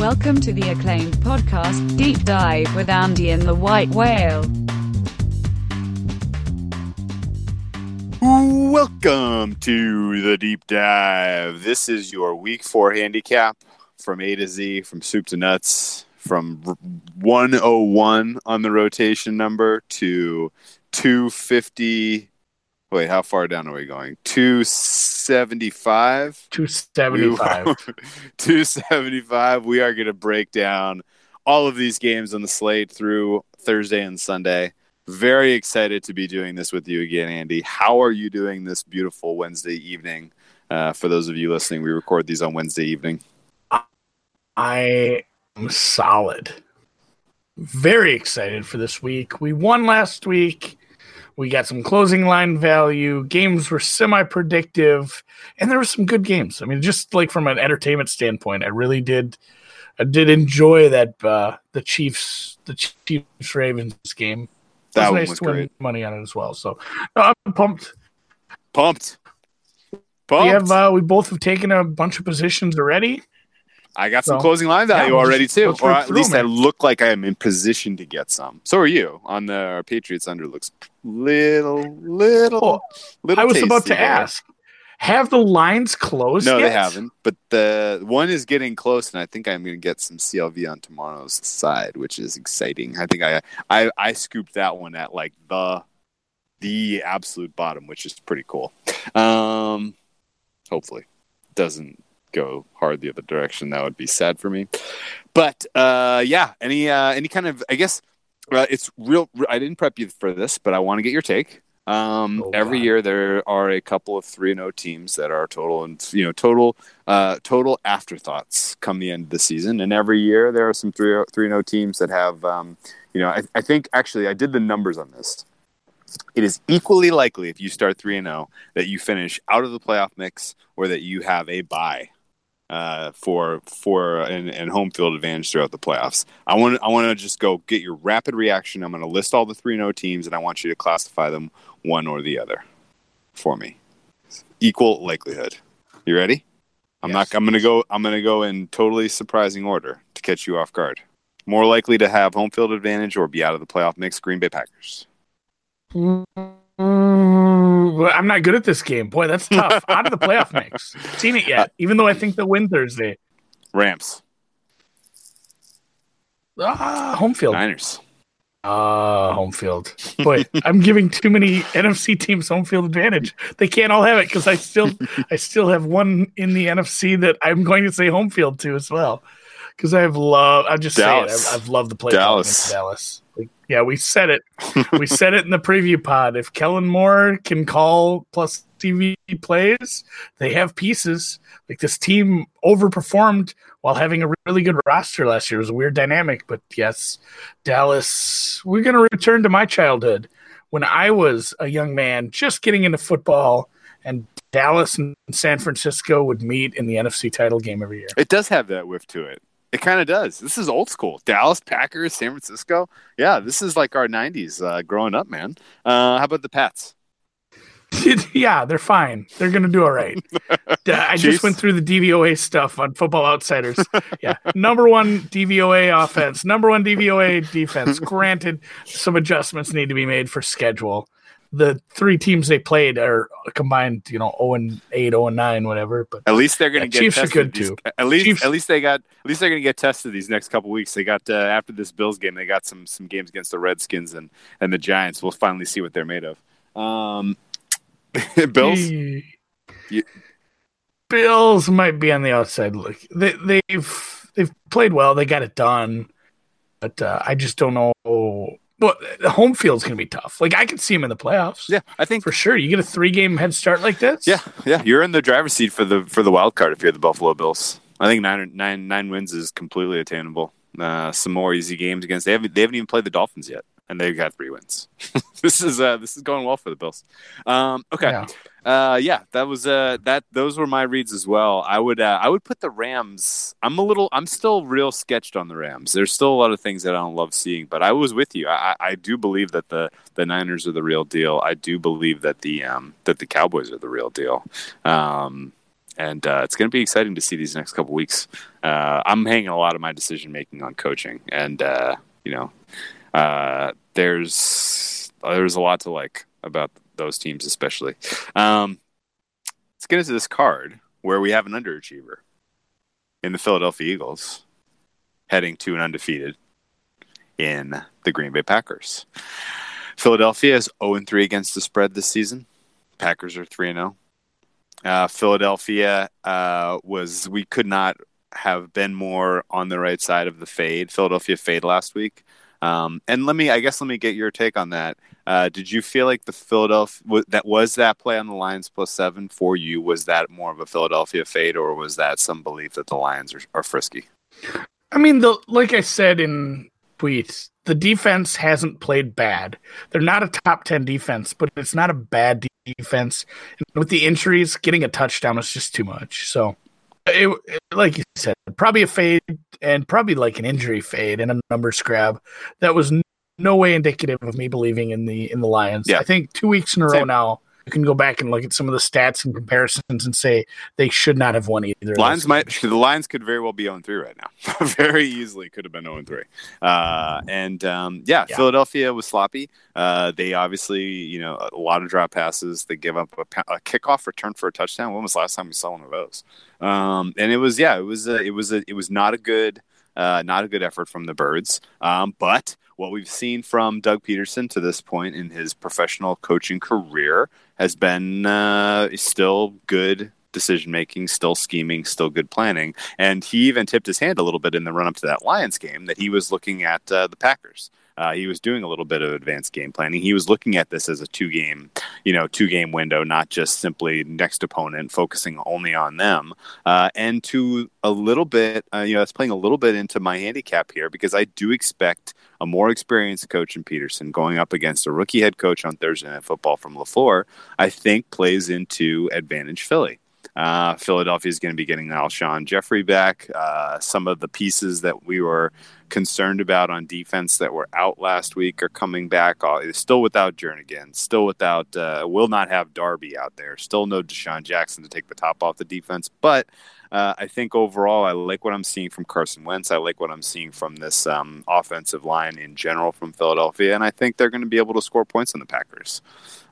Welcome to the acclaimed podcast, Deep Dive with Andy and the White Whale. Welcome to the Deep Dive. This is your Week 4 handicap from A to Z, from soup to nuts, from 101 on the rotation number to 250. Wait, how far down are we going? 275? 275. 275. We are going to break down all of these games on the slate through Thursday and Sunday. Very excited to be doing this with you again, Andy. How are you doing this beautiful Wednesday evening? For those of you listening, we record these on Wednesday evening. I am solid. Very excited for this week. We won last week. We got some closing line value. Games were semi-predictive, and there were some good games. I mean, just like from an entertainment standpoint, I did enjoy that the Chiefs Ravens game. That was nice to win money on it as well. So no, I'm pumped. Pumped. We both have taken a bunch of positions already. I got some closing line value already, too. Or at least I look like I am in position to get some. So are you. On the Patriots under looks little. I was about to ask, have the lines closed yet? No, they haven't. But the one is getting close, and I think I'm going to get some CLV on tomorrow's side, which is exciting. I think I scooped that one at like the absolute bottom, which is pretty cool. Hopefully. Doesn't go hard the other direction. That would be sad for me, but any kind of, I guess, it's real. I didn't prep you for this, but I want to get your take. Every year there are a couple of 3-0 teams that are total afterthoughts come the end of the season, and every year there are some 3-0 teams that have I think, actually, I did the numbers on this. It is equally likely if you start 3-0 that you finish out of the playoff mix or that you have a bye for home field advantage throughout the playoffs. I want to just go get your rapid reaction. I'm going to list all the 3-0 teams, and I want you to classify them one or the other for me. Equal likelihood. You ready? Yes. I'm going to go in totally surprising order to catch you off guard. More likely to have home field advantage or be out of the playoff mix, Green Bay Packers. I'm not good at this game. Boy, that's tough. Out of the playoff mix. Seen it yet, even though I think they'll win Thursday. Rams. Home field. Niners. Home field. Boy, I'm giving too many NFC teams home field advantage. They can't all have it because I still have one in the NFC that I'm going to say home field to as well. Because I've loved the playoff against Dallas. Yeah, we said it. We said it in the preview pod. If Kellen Moore can call plus TV plays, they have pieces. Like, this team overperformed while having a really good roster last year. It was a weird dynamic, but yes, Dallas, we're going to return to my childhood when I was a young man just getting into football, and Dallas and San Francisco would meet in the NFC title game every year. It does have that whiff to it. It kind of does. This is old school. Dallas, Packers, San Francisco. Yeah, this is like our 90s growing up, man. How about the Pats? Yeah, they're fine. They're going to do all right. I just went through the DVOA stuff on Football Outsiders. Yeah, number one DVOA offense, number one DVOA defense. Granted, some adjustments need to be made for schedule. The three teams they played are combined, 0-8, 0-9, whatever. But at least they're going to get Chiefs tested. Are good too. At least they're going to get tested these next couple weeks. They got after this Bills game, they got some games against the Redskins and the Giants. We'll finally see what they're made of. Bills. Bills might be on the outside look. They've played well. They got it done, but I just don't know. But the home field's going to be tough. Like, I can see him in the playoffs. Yeah, I think for sure. You get a 3-game head start like this. Yeah. You're in the driver's seat for the wild card if you're the Buffalo Bills. I think nine wins is completely attainable. Some more easy games against. They haven't even played the Dolphins yet, and they've got 3 wins. This is going well for the Bills. Okay. Yeah. That was those were my reads as well. I would put the Rams. I'm still real sketched on the Rams. There's still a lot of things that I don't love seeing, but I was with you. I do believe that the Niners are the real deal. I do believe that the Cowboys are the real deal. And it's going to be exciting to see these next couple weeks. I'm hanging a lot of my decision-making on coaching. And, there's a lot to like about those teams especially. Let's get into this card where we have an underachiever in the Philadelphia Eagles heading to an undefeated in the Green Bay Packers. Philadelphia is 0-3 against the spread this season. Packers are 3-0. Philadelphia we could not have been more on the right side of the fade. Philadelphia fade last week. And let me get your take on that. Did you feel like the Philadelphia that was that play on the Lions +7 for you? Was that more of a Philadelphia fade, or was that some belief that the Lions are frisky? I mean, like I said in tweets, the defense hasn't played bad. They're not a top 10 defense, but it's not a bad defense. And with the injuries, getting a touchdown is just too much. So, it, like you said, probably a fade and probably like an injury fade and a numbers grab. That was no way indicative of me believing in the Lions. Yeah. I think 2 weeks in a row now, you can go back and look at some of the stats and comparisons and say they should not have won either. The Lions could very well be 0-3 right now. Very easily could have been 0-3. Philadelphia was sloppy. They obviously, a lot of drop passes. They give up a kickoff return for a touchdown. When was the last time we saw one of those? And it was not a good effort from the Birds. But what we've seen from Doug Peterson to this point in his professional coaching career has been still good decision-making, still scheming, still good planning. And he even tipped his hand a little bit in the run-up to that Lions game that he was looking at the Packers. He was doing a little bit of advanced game planning. He was looking at this as a two-game window, not just simply next opponent, focusing only on them. And to a little bit, that's playing a little bit into my handicap here, because I do expect a more experienced coach in Peterson going up against a rookie head coach on Thursday Night Football from LaFleur, I think plays into advantage Philly. Philadelphia is going to be getting Alshon Jeffrey back. Some of the pieces that we were concerned about on defense that were out last week are coming back. Still without Jernigan, still without, will not have Darby out there. Still no Deshaun Jackson to take the top off the defense. But I think overall, I like what I'm seeing from Carson Wentz. I like what I'm seeing from this offensive line in general from Philadelphia. And I think they're going to be able to score points on the Packers.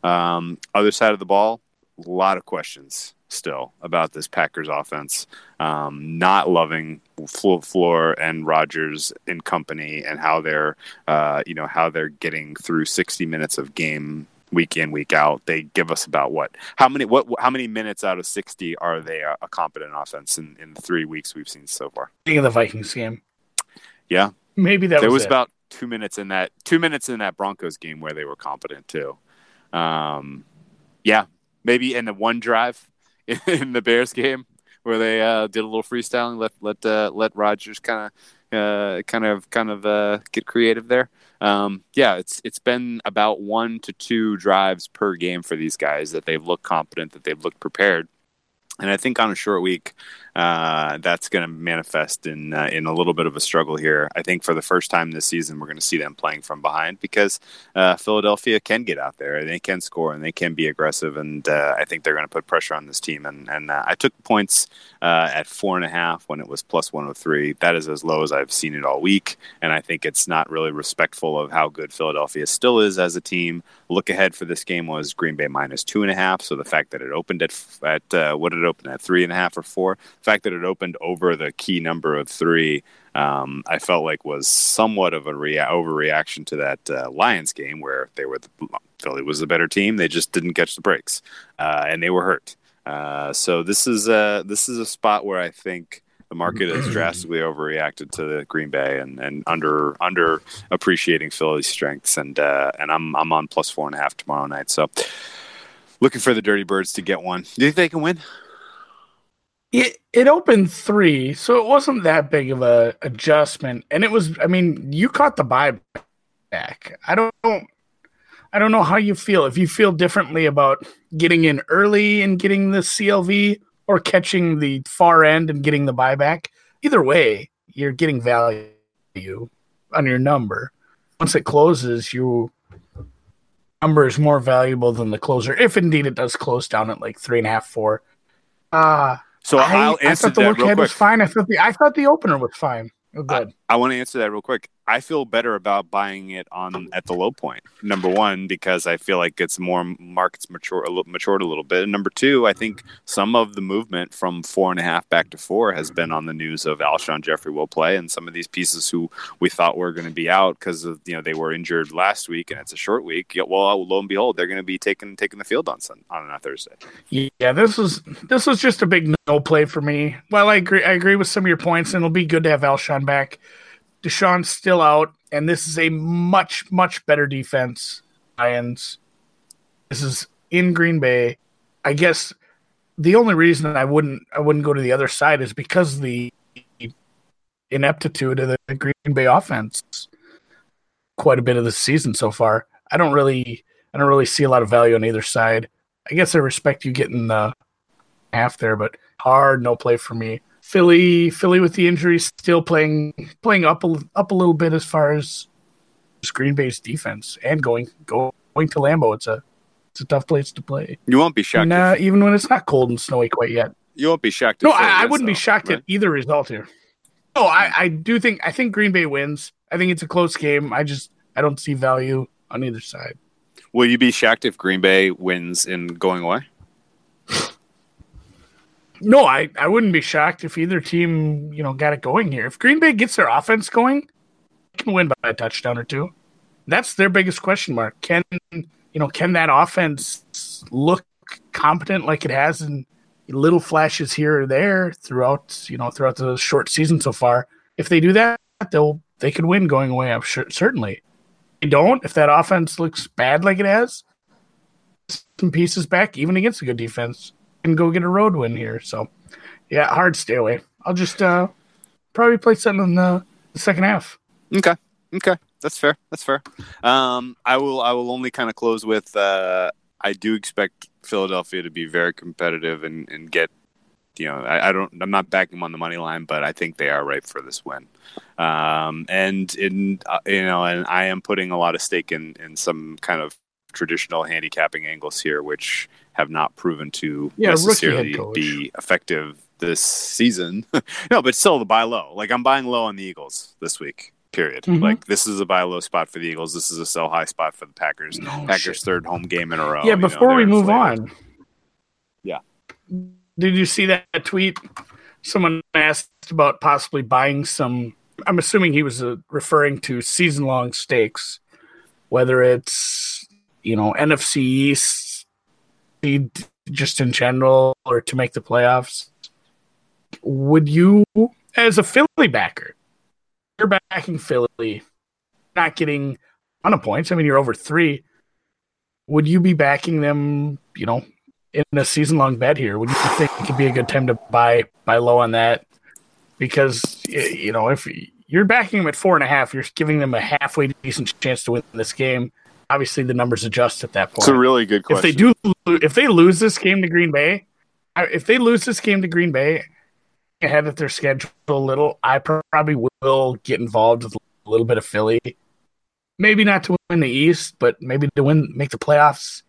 Other side of the ball, a lot of questions still about this Packers offense, not loving Floor and Rodgers and company, and how they're, how they're getting through 60 minutes of game week in, week out. They give us about how many minutes out of 60 are they a competent offense in the 3 weeks we've seen so far? Think of the Vikings game. Yeah, maybe there was about 2 minutes in that. 2 minutes in that Broncos game where they were competent too. Maybe in the one drive. In the Bears game, where they did a little freestyling, let Rodgers kind of get creative there. It's been about 1 to 2 drives per game for these guys that they've looked competent, that they've looked prepared, and I think on a short week, that's going to manifest in a little bit of a struggle here. I think for the first time this season, we're going to see them playing from behind, because Philadelphia can get out there and they can score and they can be aggressive. And I think they're going to put pressure on this team. And I took points at 4.5 when it was +103. That is as low as I've seen it all week. And I think it's not really respectful of how good Philadelphia still is as a team. Look ahead for this game was Green Bay -2.5. So the fact that it opened at 3.5 or 4, fact that it opened over the key number of 3, I felt like was somewhat of a overreaction to that Lions game where Philly was the better team. They just didn't catch the breaks, and they were hurt. So this is a spot where I think the market has drastically overreacted to the Green Bay and under appreciating Philly's strengths. And I'm on +4.5 tomorrow night. So looking for the Dirty Birds to get one. Do you think they can win? It opened 3, so it wasn't that big of a adjustment, and it was. I mean, you caught the buyback. I don't know how you feel. If you feel differently about getting in early and getting the CLV, or catching the far end and getting the buyback. Either way, you're getting value on your number. Once it closes, your number is more valuable than the closer, if indeed it does close down at like 3.5, 4. So I'll answer that real quick. I thought the work was fine. I thought the opener was fine. I want to answer that real quick. I feel better about buying it on at the low point. Number one, because I feel like it's more markets matured a little bit. And number two, I think some of the movement from 4.5 back to 4 has been on the news of Alshon Jeffrey will play, and some of these pieces who we thought were going to be out because of they were injured last week and it's a short week. Yet, well, lo and behold, they're going to be taking the field on Thursday. Yeah, this was just a big no play for me. Well, I agree with some of your points, and it'll be good to have Alshon back. Deshaun's still out, and this is a much, much better defense. Lions. This is in Green Bay. I guess the only reason I wouldn't go to the other side is because of the ineptitude of the Green Bay offense. Quite a bit of the season so far. I don't really see a lot of value on either side. I guess I respect you getting the half there, but hard no play for me. Philly with the injuries still playing up a little bit as far as Green Bay's defense, and going to Lambeau. It's a tough place to play. You won't be shocked, even when it's not cold and snowy quite yet. You won't be shocked. No, I wouldn't be shocked at either result here. No, I do think Green Bay wins. I think it's a close game. I don't see value on either side. Will you be shocked if Green Bay wins in going away? No, I wouldn't be shocked if either team, got it going here. If Green Bay gets their offense going, they can win by a touchdown or two. That's their biggest question mark. Can that offense look competent like it has in little flashes here or there throughout the short season so far? If they do that, they could win going away, I'm sure, certainly. If they don't, if that offense looks bad like it has, some pieces back, even against a good defense, and go get a road win here. So, yeah, hard stay away. I'll just probably play something in the second half. Okay. That's fair. I will only kind of close with I do expect Philadelphia to be very competitive and get, I'm not backing them on the money line, but I think they are ripe for this win. And I am putting a lot of stake in some kind of traditional handicapping angles here, which have not proven to necessarily be effective this season. No, but still the buy low. Like, I'm buying low on the Eagles this week, period. Mm-hmm. Like, this is a buy low spot for the Eagles. This is a sell high spot for the Packers. Packers' third home game in a row. Yeah, before we move on. Yeah. Did you see that tweet? Someone asked about possibly buying some. I'm assuming he was referring to season-long stakes, whether it's NFC East, just in general, or to make the playoffs. Would you, as a Philly backer, you're backing Philly, not getting a ton of points. I mean, you're over 3. Would you be backing them, in a season-long bet here? Would you think it could be a good time to buy low on that? Because, if you're backing them at 4.5, you're giving them a halfway decent chance to win this game. Obviously, the numbers adjust at that point. It's a really good question. If they lose this game to Green Bay, ahead of their schedule a little, I probably will get involved with a little bit of Philly. Maybe not to win the East, but maybe to make the playoffs.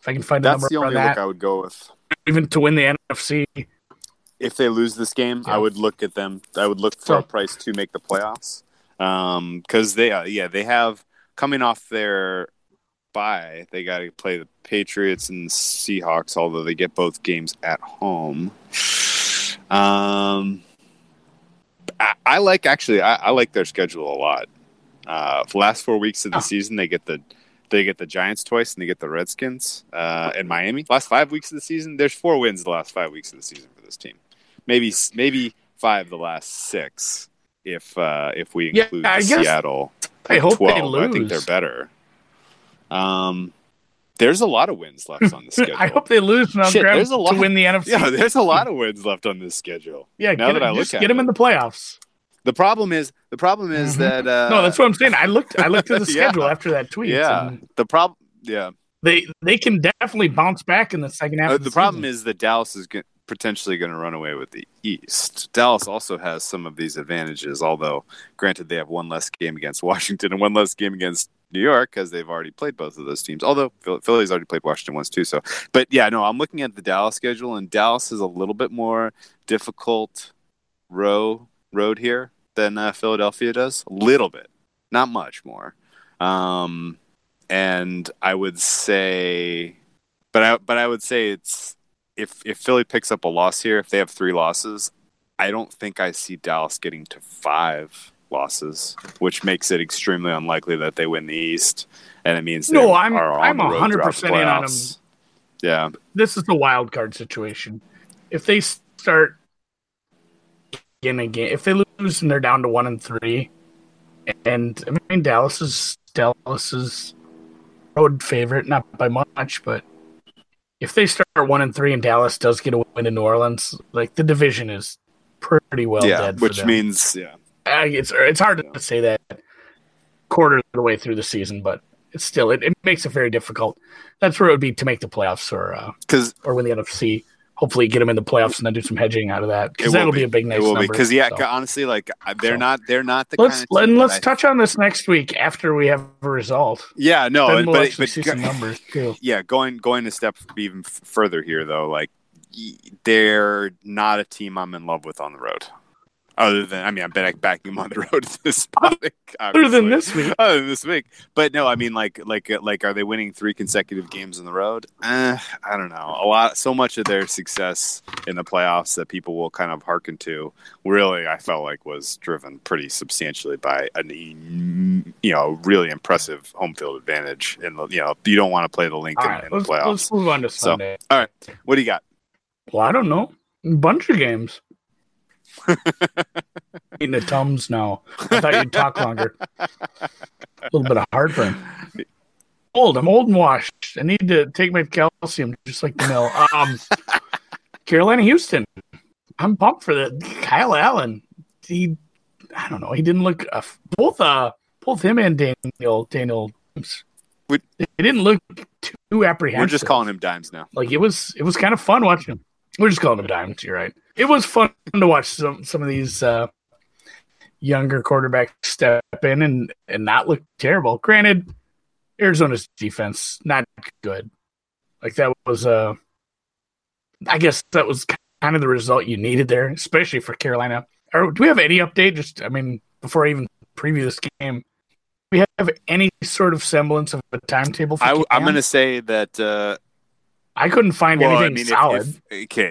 If I can find that's the number on that. That's the only look I would go with. Even to win the NFC. If they lose this game, yeah. I would look at them. I would look for a price to make the playoffs. Because they have, coming off their bye, they got to play the Patriots and the Seahawks, although they get both games at home. I like their schedule a lot. For the last 4 weeks of the season, they get the Giants twice and they get the Redskins in Miami. Last 5 weeks of the season, there's 4 wins the last 5 weeks of the season for this team. Maybe 5 the last 6 if we include Seattle. I hope 12. They lose. I think they're better. There's a lot of wins left on the schedule. I hope they lose. And there's a lot to win the NFC. Yeah, there's a lot of wins left on this schedule. Yeah, now that I look at it, get them in the playoffs. The problem is that no, that's what I'm saying. I looked at the schedule after that tweet. Yeah, the problem. Yeah, they can definitely bounce back in the second half. The problem is that Dallas is potentially going to run away with the East. Dallas also has some of these advantages, although, granted, they have one less game against Washington and one less game against New York, because they've already played both of those teams. Although Philly's already played Washington once too. So, but yeah, no, I'm looking at the Dallas schedule, and Dallas is a little bit more difficult road here than Philadelphia does. A little bit, not much more. And I would say, but I would say it's if Philly picks up a loss here, if they have 3 losses, I don't think I see Dallas getting to 5 losses, which makes it extremely unlikely that they win the East, and it means they are on the road. No, I'm 100% in on them. Yeah, this is the wild card situation. If they start in a game, if they lose and they're down to 1-3, and I mean Dallas is road favorite, not by much, but if they start 1-3 and Dallas does get a win in New Orleans, like the division is pretty well dead. Which for them. Means, yeah. It's hard to say that quarter of the way through the season, but it's still it makes it very difficult. That's where it would be to make the playoffs or win the NFC. Hopefully, get them in the playoffs and then do some hedging out of that, because that'll be a big nice number. Because honestly, like they're not the. Let's touch on this next week after we have a result. Yeah, no, then we'll see some numbers too. Yeah, going a step even further here though, like they're not a team I'm in love with on the road. Other than, I mean, I'm backing him on the road to this topic. Obviously. Other than this week. But no, I mean, like, are they winning 3 consecutive games on the road? I don't know. So much of their success in the playoffs that people will kind of hearken to, really, I felt like was driven pretty substantially by really impressive home field advantage. And you don't want to play the link in the playoffs. Let's move on to Sunday. So, all right, what do you got? Well, I don't know. A bunch of games. Eating the Tums now. I thought you'd talk longer. A little bit of heartburn. I'm old and washed. I need to take my calcium just like the mill. Carolina, Houston. I'm pumped for that. Kyle Allen. I don't know. He didn't look. Both him and Daniel. They didn't look too apprehensive. We're just calling him Dimes now. Like it was kind of fun watching him. We're just calling him Dimes. You're right. It was fun to watch some of these younger quarterbacks step in and not look terrible. Granted, Arizona's defense, not good. Like that was, I guess that was kind of the result you needed there, especially for Carolina. Do we have any update? Before I even preview this game, do we have any sort of semblance of a timetable? I'm going to say that I couldn't find anything solid.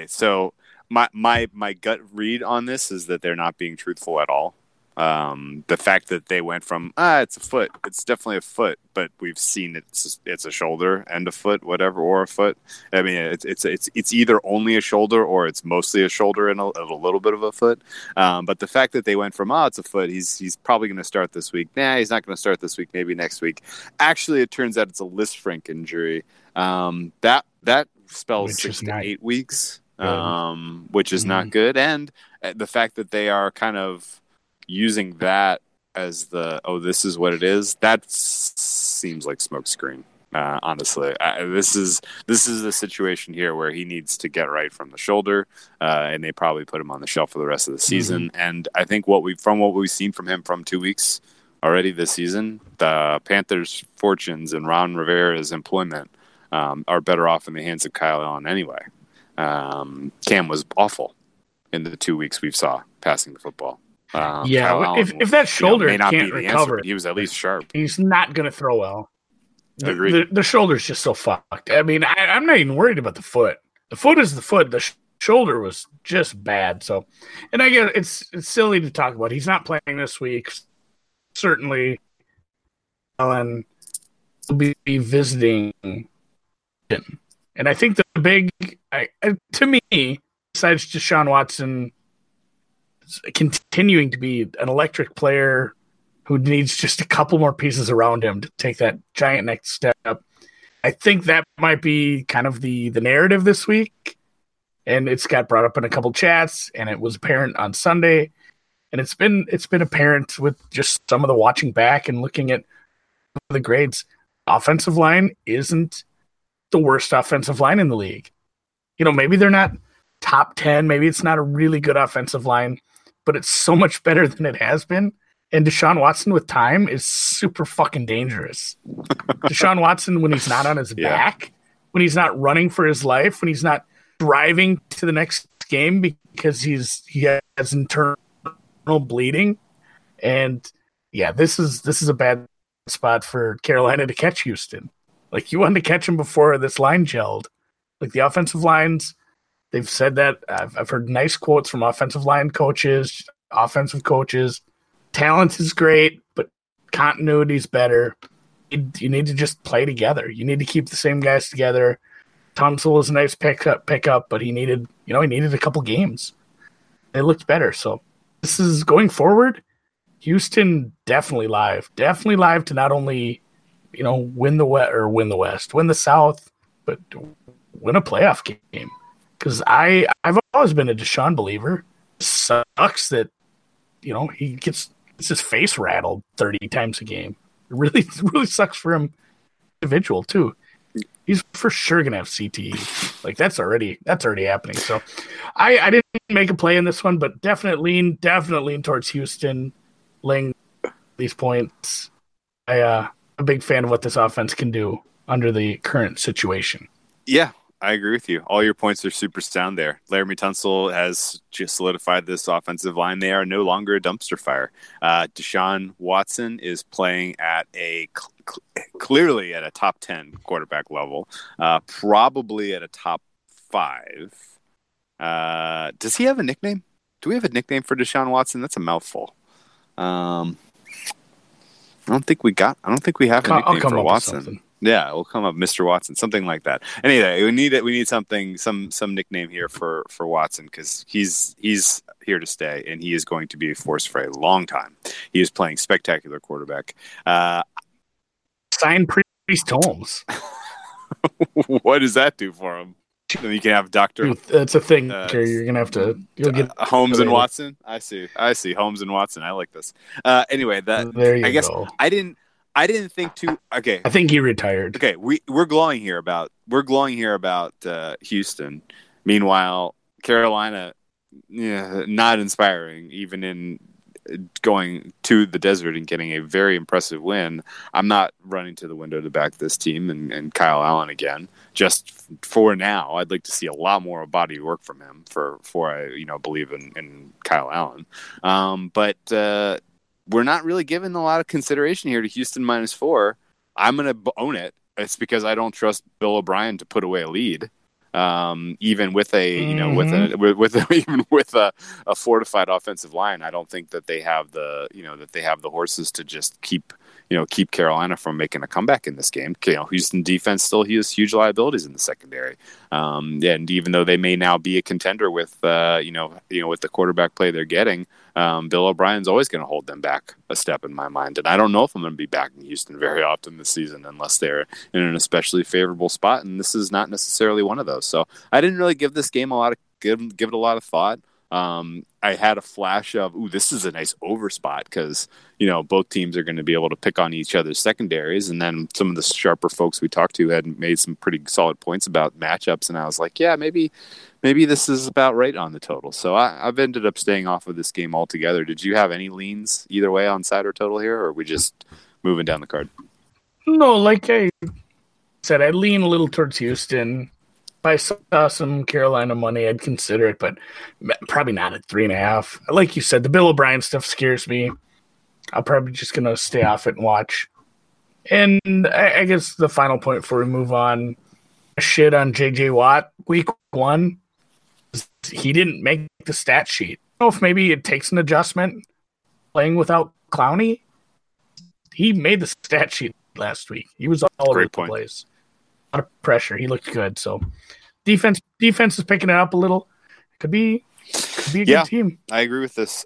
So. My gut read on this is that they're not being truthful at all. The fact that they went from, it's a foot. It's definitely a foot, but we've seen it's a shoulder and a foot, whatever, or a foot. I mean, it's either only a shoulder or it's mostly a shoulder and a little bit of a foot. But the fact that they went from, it's a foot, he's probably going to start this week. Nah, he's not going to start this week, maybe next week. Actually, it turns out it's a Lisfranc injury. That spells which 6 to 8 weeks. Which is not good, and the fact that they are kind of using that as the this is what it is, that seems like smokescreen. Honestly, this is the situation here where he needs to get right from the shoulder, and they probably put him on the shelf for the rest of the season. And I think what we've seen from him from 2 weeks already this season, the Panthers' fortunes and Ron Rivera's employment are better off in the hands of Kyle Allen anyway. Cam was awful in the 2 weeks we saw passing the football. If that shoulder can't recover, he was at least sharp. He's not going to throw well. Agreed. The shoulder's just so fucked. I mean, I'm not even worried about the foot. The foot is the foot. The shoulder was just bad. So, and I guess it's silly to talk about. He's not playing this week. Certainly, Allen will be visiting him. And I think the big, to me, besides Deshaun Watson continuing to be an electric player who needs just a couple more pieces around him to take that giant next step, I think that might be kind of the narrative this week. And it's got brought up in a couple chats, and it was apparent on Sunday. And it's been apparent with just some of the watching back and looking at the grades. Offensive line isn't the worst offensive line in the league. Maybe they're not top 10, maybe it's not a really good offensive line, but it's so much better than it has been, And Deshaun Watson with time is super fucking dangerous. Deshaun Watson, when he's not on his back, when he's not running for his life, when he's not driving to the next game because he has internal bleeding. And yeah, this is a bad spot for Carolina to catch Houston. Like, you wanted to catch him before this line gelled. Like, the offensive lines, they've said that. I've heard nice quotes from offensive line coaches, offensive coaches. Talent is great, but continuity is better. You need to just play together. You need to keep the same guys together. Tunsil is a nice pickup, but he needed a couple games. They looked better. So this is going forward. Houston definitely live to not only win the South, but win a playoff game. Because I've always been a Deshaun believer. It sucks that he gets his face rattled 30 times a game. It really sucks for him individual too. He's for sure gonna have CTE. Like, that's already happening. So I didn't make a play in this one, but definitely lean towards Houston laying these points. I'm a big fan of what this offense can do under the current situation. Yeah, I agree with you. All your points are super sound there. Laramie Tunsil has just solidified this offensive line. They are no longer a dumpster fire. Deshaun Watson is playing at a clearly at a top 10 quarterback level, probably at a top 5. Does he have a nickname? Do we have a nickname for Deshaun Watson? That's a mouthful. I don't think we have a nickname for Watson. Yeah, we'll come up Mr. Watson, something like that. Anyway, we need something, some nickname here for Watson, because he's here to stay, and he is going to be a force for a long time. He is playing spectacular quarterback. Sign Priest Holmes. What does that do for him? Then you can have Dr. That's a thing. You're gonna have to. You'll get Holmes and Watson. I see. Holmes and Watson. I like this. Anyway, that there you I guess go. I didn't think too. Okay, I think he retired. Okay, we're glowing here about Houston. Meanwhile, Carolina, not inspiring, even in going to the desert and getting a very impressive win. I'm not running to the window to back this team and Kyle Allen again. Just for now, I'd like to see a lot more body work from him before I believe in Kyle Allen. But we're not really giving a lot of consideration here to Houston -4. I'm going to own it. It's because I don't trust Bill O'Brien to put away a lead. Even with a even with a fortified offensive line, I don't think that they have the horses to just keep Carolina from making a comeback in this game. Houston defense still has huge liabilities in the secondary, and even though they may now be a contender with with the quarterback play they're getting, Bill O'Brien's always going to hold them back a step in my mind, and I don't know if I'm going to be back in Houston very often this season unless they're in an especially favorable spot, and this is not necessarily one of those. So I didn't really give this game give it a lot of thought. I had a flash of, ooh, this is a nice over spot because, both teams are going to be able to pick on each other's secondaries. And then some of the sharper folks we talked to had made some pretty solid points about matchups. And I was like, yeah, maybe this is about right on the total. So I've ended up staying off of this game altogether. Did you have any leans either way on side or total here, or are we just moving down the card? No, like I said, I lean a little towards Houston. If I saw some Carolina money, I'd consider it, but probably not at 3.5. Like you said, the Bill O'Brien stuff scares me. I'm probably just going to stay off it and watch. And I guess the final point before we move on, shit on J.J. Watt week 1. He didn't make the stat sheet. I don't know if maybe it takes an adjustment playing without Clowney. He made the stat sheet last week. He was all over the place. A lot of pressure. He looked good. So defense is picking it up a little. Could be a good team. I agree with this.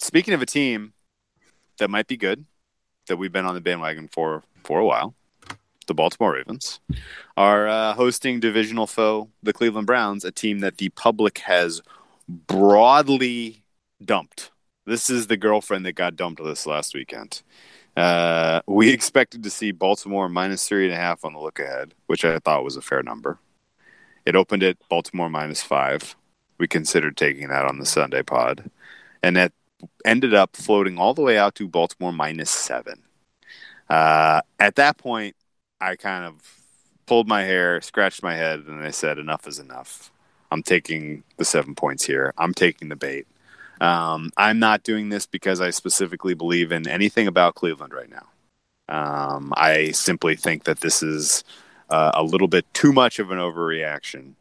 Speaking of a team that might be good, that we've been on the bandwagon for a while, the Baltimore Ravens are hosting divisional foe, the Cleveland Browns, a team that the public has broadly dumped. This is the girlfriend that got dumped this last weekend. We expected to see Baltimore -3.5 on the look ahead, which I thought was a fair number. It opened at Baltimore -5. We considered taking that on the Sunday pod. And at ended up floating all the way out to Baltimore -7. At that point, I kind of pulled my hair, scratched my head, and I said, enough is enough. I'm taking the 7 points here. I'm taking the bait. I'm not doing this because I specifically believe in anything about Cleveland right now. I simply think that this is a little bit too much of an overreaction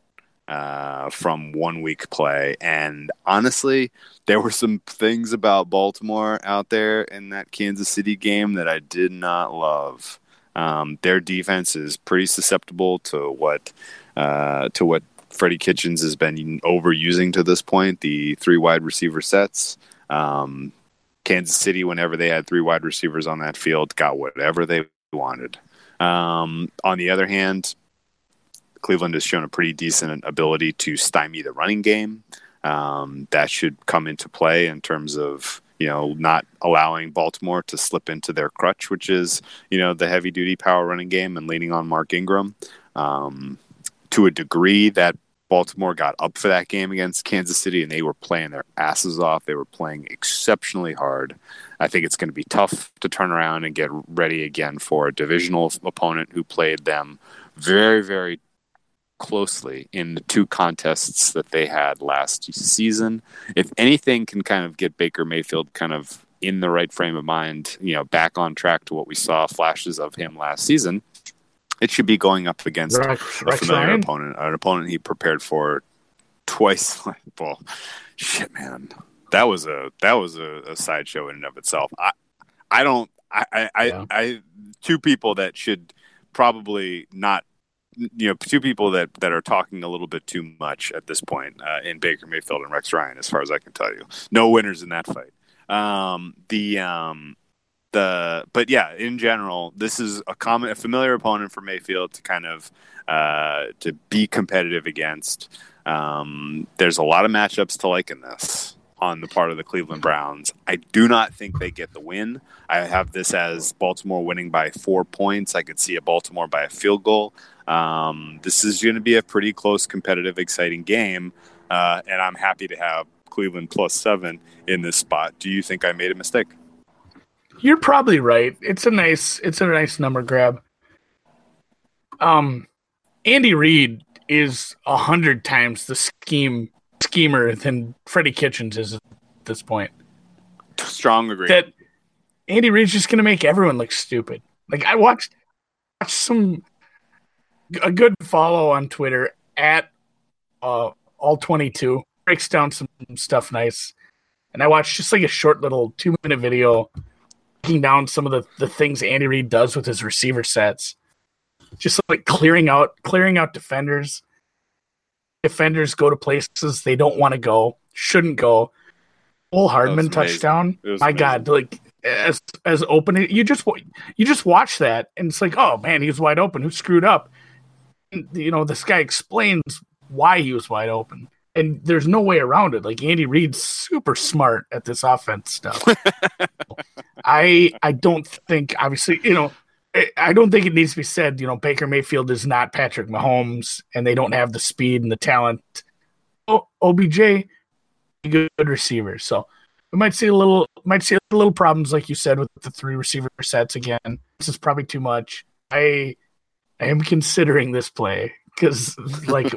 from 1 week play. And honestly, there were some things about Baltimore out there in that Kansas City game that I did not love. Their defense is pretty susceptible to what Freddie Kitchens has been overusing to this point, the three wide receiver sets. Kansas City, whenever they had three wide receivers on that field, got whatever they wanted. On the other hand, Cleveland has shown a pretty decent ability to stymie the running game. That should come into play in terms of, you know, not allowing Baltimore to slip into their crutch, which is, you know, the heavy-duty power running game and leaning on Mark Ingram. To a degree that Baltimore got up for that game against Kansas City, and they were playing their asses off. They were playing exceptionally hard. I think it's going to be tough to turn around and get ready again for a divisional opponent who played them very, very closely in the two contests that they had last season. If anything can kind of get Baker Mayfield kind of in the right frame of mind, you know, back on track to what we saw flashes of him last season, it should be going up against a familiar opponent, an opponent he prepared for twice. Well, shit, man, that was a sideshow in and of itself. Two people that should probably not, you know, two people that are talking a little bit too much at this point in Baker Mayfield and Rex Ryan, as far as I can tell you. No winners in that fight. But yeah, in general, this is a familiar opponent for Mayfield to kind of to be competitive against. There's a lot of matchups to like in this on the part of the Cleveland Browns. I do not think they get the win. I have this as Baltimore winning by 4 points. I could see a Baltimore by a field goal. This is going to be a pretty close, competitive, exciting game, and I'm happy to have Cleveland +7 in this spot. Do you think I made a mistake? You're probably right. It's a nice number grab. Andy Reid is 100 times the schemer than Freddie Kitchens is at this point. Strong agree. That Andy Reid's just gonna make everyone look stupid. Like I watched a good follow on Twitter at all22 breaks down some stuff nice, and I watched just like a short little 2-minute video down some of the things Andy Reid does with his receiver sets, just like clearing out defenders. Defenders go to places they don't want to go, shouldn't go. Cole Hardman touchdown. My amazing. God, like as open you just watch that and it's like, oh man, he was wide open. Who screwed up? And, you know, this guy explains why he was wide open, and there's no way around it. Like Andy Reid's super smart at this offense stuff. I don't think, obviously, you know, I don't think it needs to be said, you know, Baker Mayfield is not Patrick Mahomes, and they don't have the speed and the talent. Oh, OBJ, good receiver. So we might see a little problems, like you said, with the three receiver sets again. This is probably too much. I am considering this play because, like,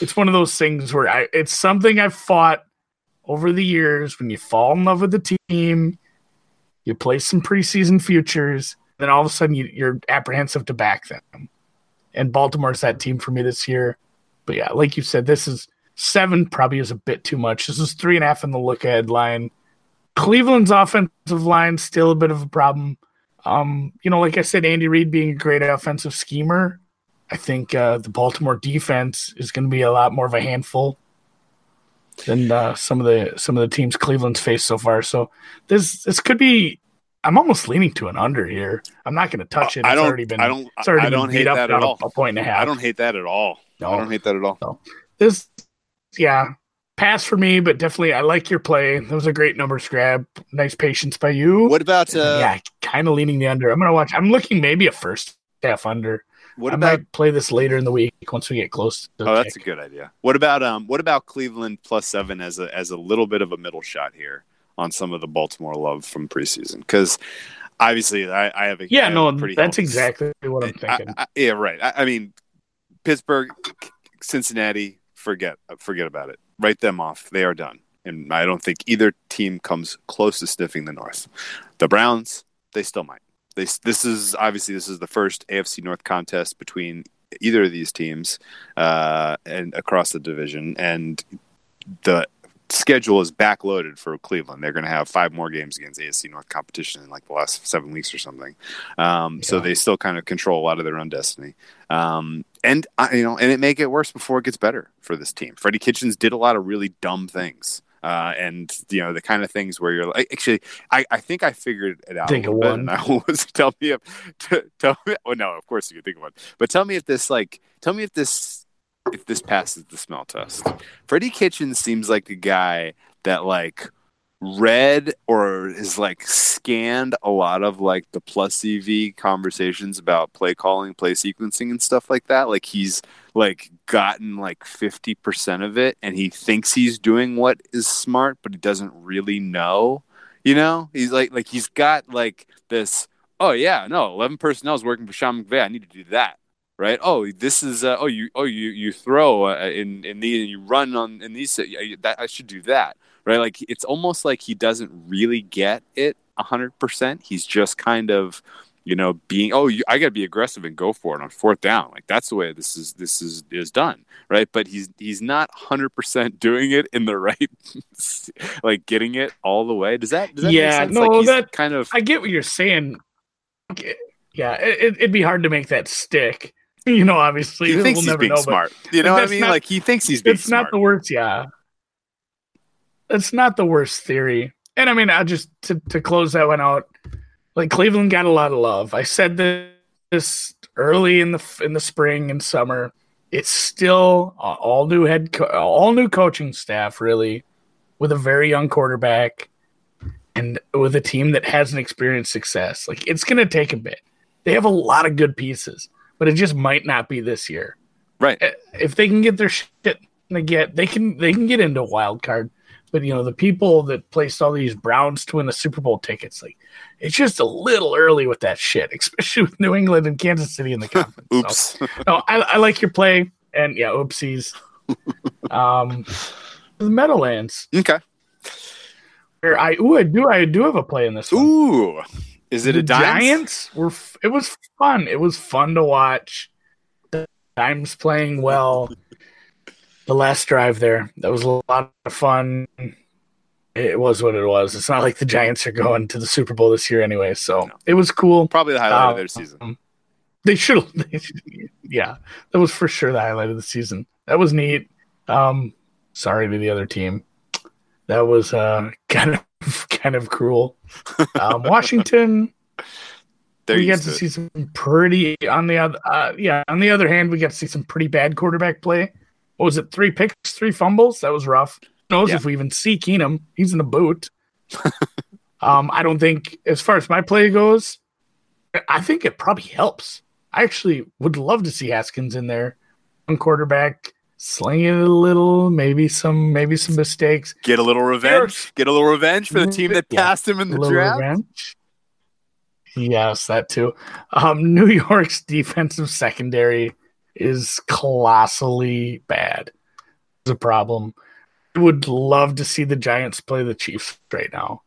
it's one of those things where it's something I've fought over the years. When you fall in love with the team, you play some preseason futures, then all of a sudden you're apprehensive to back them. And Baltimore's that team for me this year. But yeah, like you said, this is 7 probably is a bit too much. This is 3.5 in the look-ahead line. Cleveland's offensive line still a bit of a problem. You know, like I said, Andy Reid being a great offensive schemer, I think the Baltimore defense is going to be a lot more of a handful than some of the teams Cleveland's faced so far. So this could be. I'm almost leaning to an under here. I'm not going to touch it. It's already been hate that at all. 1.5. I don't hate that at all. No, I don't hate that at all. No. This, yeah, pass for me, but definitely I like your play. That was a great numbers grab. Nice patience by you. What about? Yeah, kind of leaning the under. I'm going to watch. I'm looking maybe a first half under. I might play this later in the week once we get close to the kick. That's a good idea. What about Cleveland +7 as a little bit of a middle shot here? on some of the Baltimore love from preseason, because obviously I have a that's exactly what I'm thinking. Yeah, right. I mean, Pittsburgh, Cincinnati, forget about it. Write them off. They are done, and I don't think either team comes close to sniffing the North. The Browns, they still might. This is the first AFC North contest between either of these teams and across the division, and the schedule is backloaded for Cleveland. They're going to have 5 more games against AFC North competition in like the last 7 weeks or something. So they still kind of control a lot of their own destiny. And it may get worse before it gets better for this team. Freddie Kitchens did a lot of really dumb things. And you know, the kind of things where you're like, actually, I think I figured it out. Think of one. Of course you can think of one, but tell me if this passes the smell test. Freddie Kitchens seems like the guy that like read or is like scanned a lot of like the plus EV conversations about play calling, play sequencing and stuff like that. Like he's like gotten like 50% of it and he thinks he's doing what is smart, but he doesn't really know, you know, he's like he's got like this. Oh yeah, no, 11 personnel is working for Sean McVay. I need to do that. Right. Oh, this is. You throw in these and you run on in these. That I should do that. Right. Like it's almost like he doesn't really get it 100%. He's just kind of, you know, being. I got to be aggressive and go for it on 4th down. Like that's the way this is done. Right. But he's not 100% doing it in the right, like getting it all the way. Does that make sense? No, like, that kind of. I get what you're saying. Yeah, it'd be hard to make that stick. You know, obviously, he thinks he's being smart. You know what I mean? Like, he thinks he's being smart. It's not the worst, yeah. It's not the worst theory. And, I mean, I'll just, to close that one out, like, Cleveland got a lot of love. I said this early in the spring and summer. It's still all new coaching staff, really, with a very young quarterback and with a team that hasn't experienced success. Like, it's going to take a bit. They have a lot of good pieces. But it just might not be this year, right? If they can get their shit, they can get into wild card. But you know, the people that placed all these Browns to win the Super Bowl tickets, like it's just a little early with that shit, especially with New England and Kansas City in the conference. Oops. So, no, I like your play, and yeah, oopsies. The Meadowlands. Okay. Where I do have a play in this one. Ooh. Is it a Dimes? Giants? It was fun. It was fun to watch. The Dimes playing well. The last drive there, that was a lot of fun. It was what it was. It's not like the Giants are going to the Super Bowl this year anyway, so it was cool. Probably the highlight of their season. They should have. Yeah, that was for sure the highlight of the season. That was neat. Sorry to the other team. That was kind of cruel. Washington. We got to see some pretty on the other hand, we got to see some pretty bad quarterback play. What was it? 3 picks, 3 fumbles. That was rough. Who knows if we even see Keenum? He's in the boot. I don't think, as far as my play goes, I think it probably helps. I actually would love to see Haskins in there on quarterback. Sling it a little, maybe some mistakes. Get a little revenge. Get a little revenge for the team that passed him in the draft. Revenge. Yes, that too. New York's defensive secondary is colossally bad. It's a problem. I would love to see the Giants play the Chiefs right now.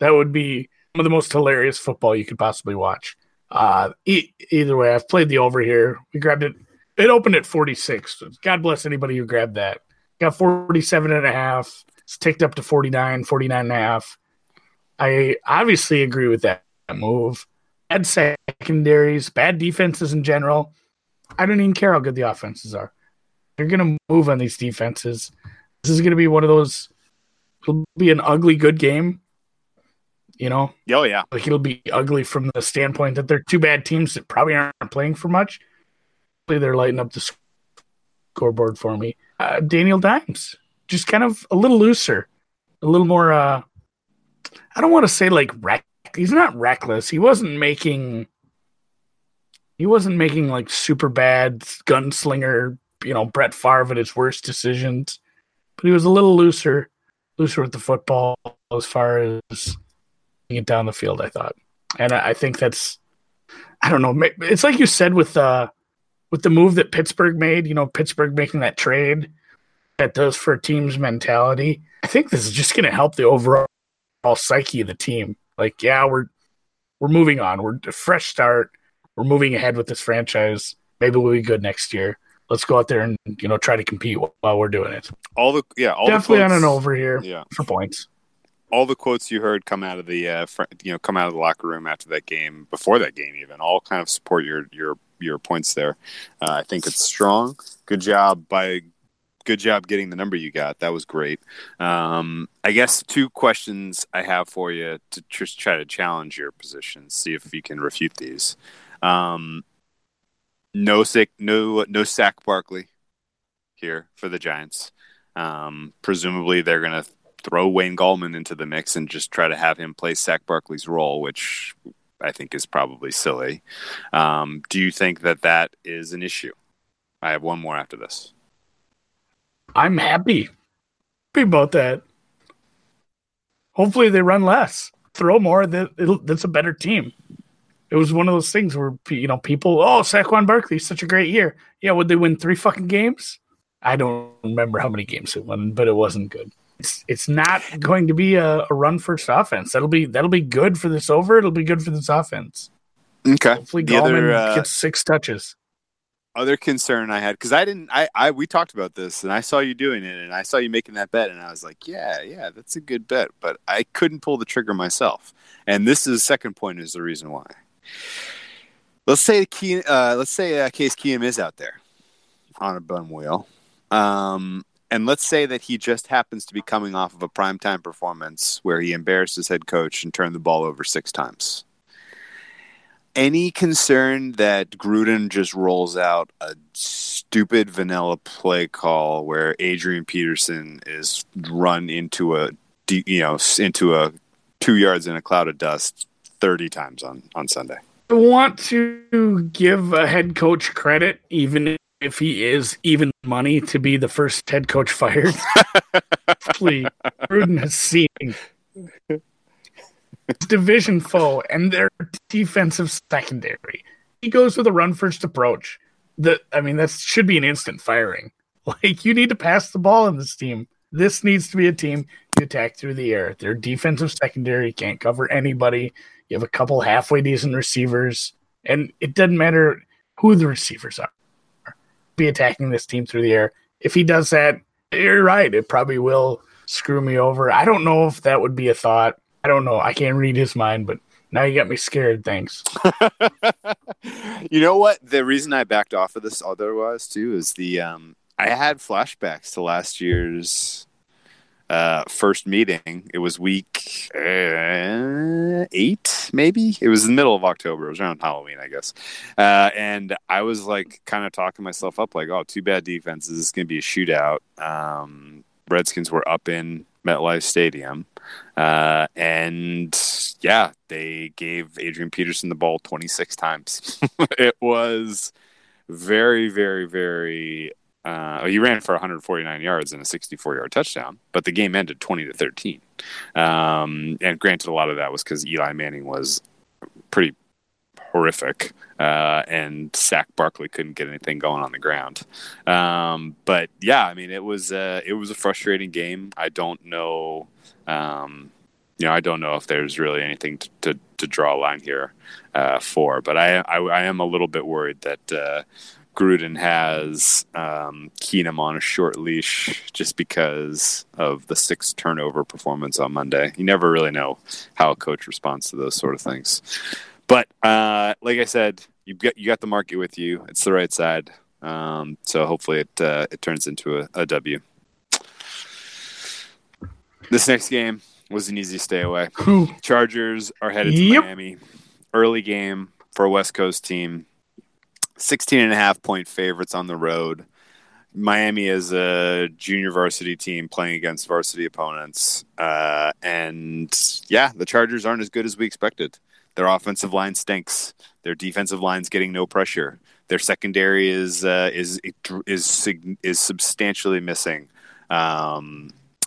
That would be one of the most hilarious football you could possibly watch. Either way, I've played the over here. We grabbed it. It opened at 46. God bless anybody who grabbed that. Got 47.5. It's ticked up to 49.5. I obviously agree with that move. Bad secondaries, bad defenses in general. I don't even care how good the offenses are. They're going to move on these defenses. This is going to be one of those. It'll be an ugly good game. You know? Oh, yeah. Like it'll be ugly from the standpoint that they're two bad teams that probably aren't playing for much. They're lighting up the scoreboard for me. Daniel Dimes, just kind of a little looser, a little more. I don't want to say like he's not reckless. He wasn't making like super bad gunslinger, you know, Brett Favre at his worst decisions. But he was a little looser, looser with the football as far as getting it down the field, I thought. And I think that's, I don't know, it's like you said with the move that Pittsburgh made, you know, Pittsburgh making that trade, that does for a team's mentality. I think this is just going to help the overall psyche of the team. Like, yeah, we're moving on. We're a fresh start. We're moving ahead with this franchise. Maybe we'll be good next year. Let's go out there and, you know, try to compete while we're doing it. Definitely on an over here for points. All the quotes you heard come out of the come out of the locker room after that game, before that game even, all kind of support your points there. I think it's strong. Good job getting the number you got. That was great. I guess two questions I have for you to just try to challenge your position, see if you can refute these. No sack Barkley here for the Giants. Presumably they're going to throw Wayne Gallman into the mix and just try to have him play sack Barkley's role, which I think is probably silly. Do you think that is an issue? I have one more after this. I'm happy about that. Hopefully they run less, throw more. That's a better team. It was one of those things where, you know, people, Saquon Barkley, such a great year. Yeah, would they win 3 fucking games? I don't remember how many games they won, but it wasn't good. It's not going to be a run first offense. That'll be good for this over. It'll be good for this offense. Okay. Hopefully Gallman gets 6 touches. Other concern I had, because we talked about this, and I saw you doing it, and I saw you making that bet, and I was like, yeah, that's a good bet, but I couldn't pull the trigger myself. And this is the second point, is the reason why. Let's say Case Keenum is out there on a bum wheel, and let's say that he just happens to be coming off of a primetime performance where he embarrassed his head coach and turned the ball over 6 times. Any concern that Gruden just rolls out a stupid vanilla play call where Adrian Peterson is run into a 2 yards in a cloud of dust 30 times on Sunday? I want to give a head coach credit, even if he is even money to be the first head coach fired. Please, Gruden has seen division foe and their defensive secondary. He goes with a run first approach. That should be an instant firing. Like, you need to pass the ball in this team. This needs to be a team you attack through the air. Their defensive secondary can't cover anybody. You have a couple halfway decent receivers, and it doesn't matter who the receivers are. Be attacking this team through the air. If he does that, you're right. It probably will screw me over. I don't know if that would be a thought. I don't know. I can't read his mind, but now you got me scared. Thanks. You know what? The reason I backed off of this otherwise, too, is I had flashbacks to last year's first meeting. It was week 8, maybe? It was in the middle of October. It was around Halloween, I guess. And I was, like, kind of talking myself up, like, too bad defenses. This is going to be a shootout. Redskins were up in MetLife Stadium. They gave Adrian Peterson the ball 26 times. It was very, very, very. He ran for 149 yards and a 64-yard touchdown, but the game ended 20-13. And granted, a lot of that was because Eli Manning was pretty horrific, and Sack Barkley couldn't get anything going on the ground. It was a frustrating game. I don't know. I don't know if there's really anything to draw a line here for, but I am a little bit worried that Gruden has Keenum on a short leash just because of the 6th turnover performance on Monday. You never really know how a coach responds to those sort of things. But like I said, you got the market with you. It's the right side, so hopefully it turns into a W. This next game was an easy stay away. Chargers are headed to Miami. Early game for a West Coast team. 16.5-point favorites on the road. Miami is a junior varsity team playing against varsity opponents, the Chargers aren't as good as we expected. Their offensive line stinks. Their defensive line's getting no pressure. Their secondary is substantially missing.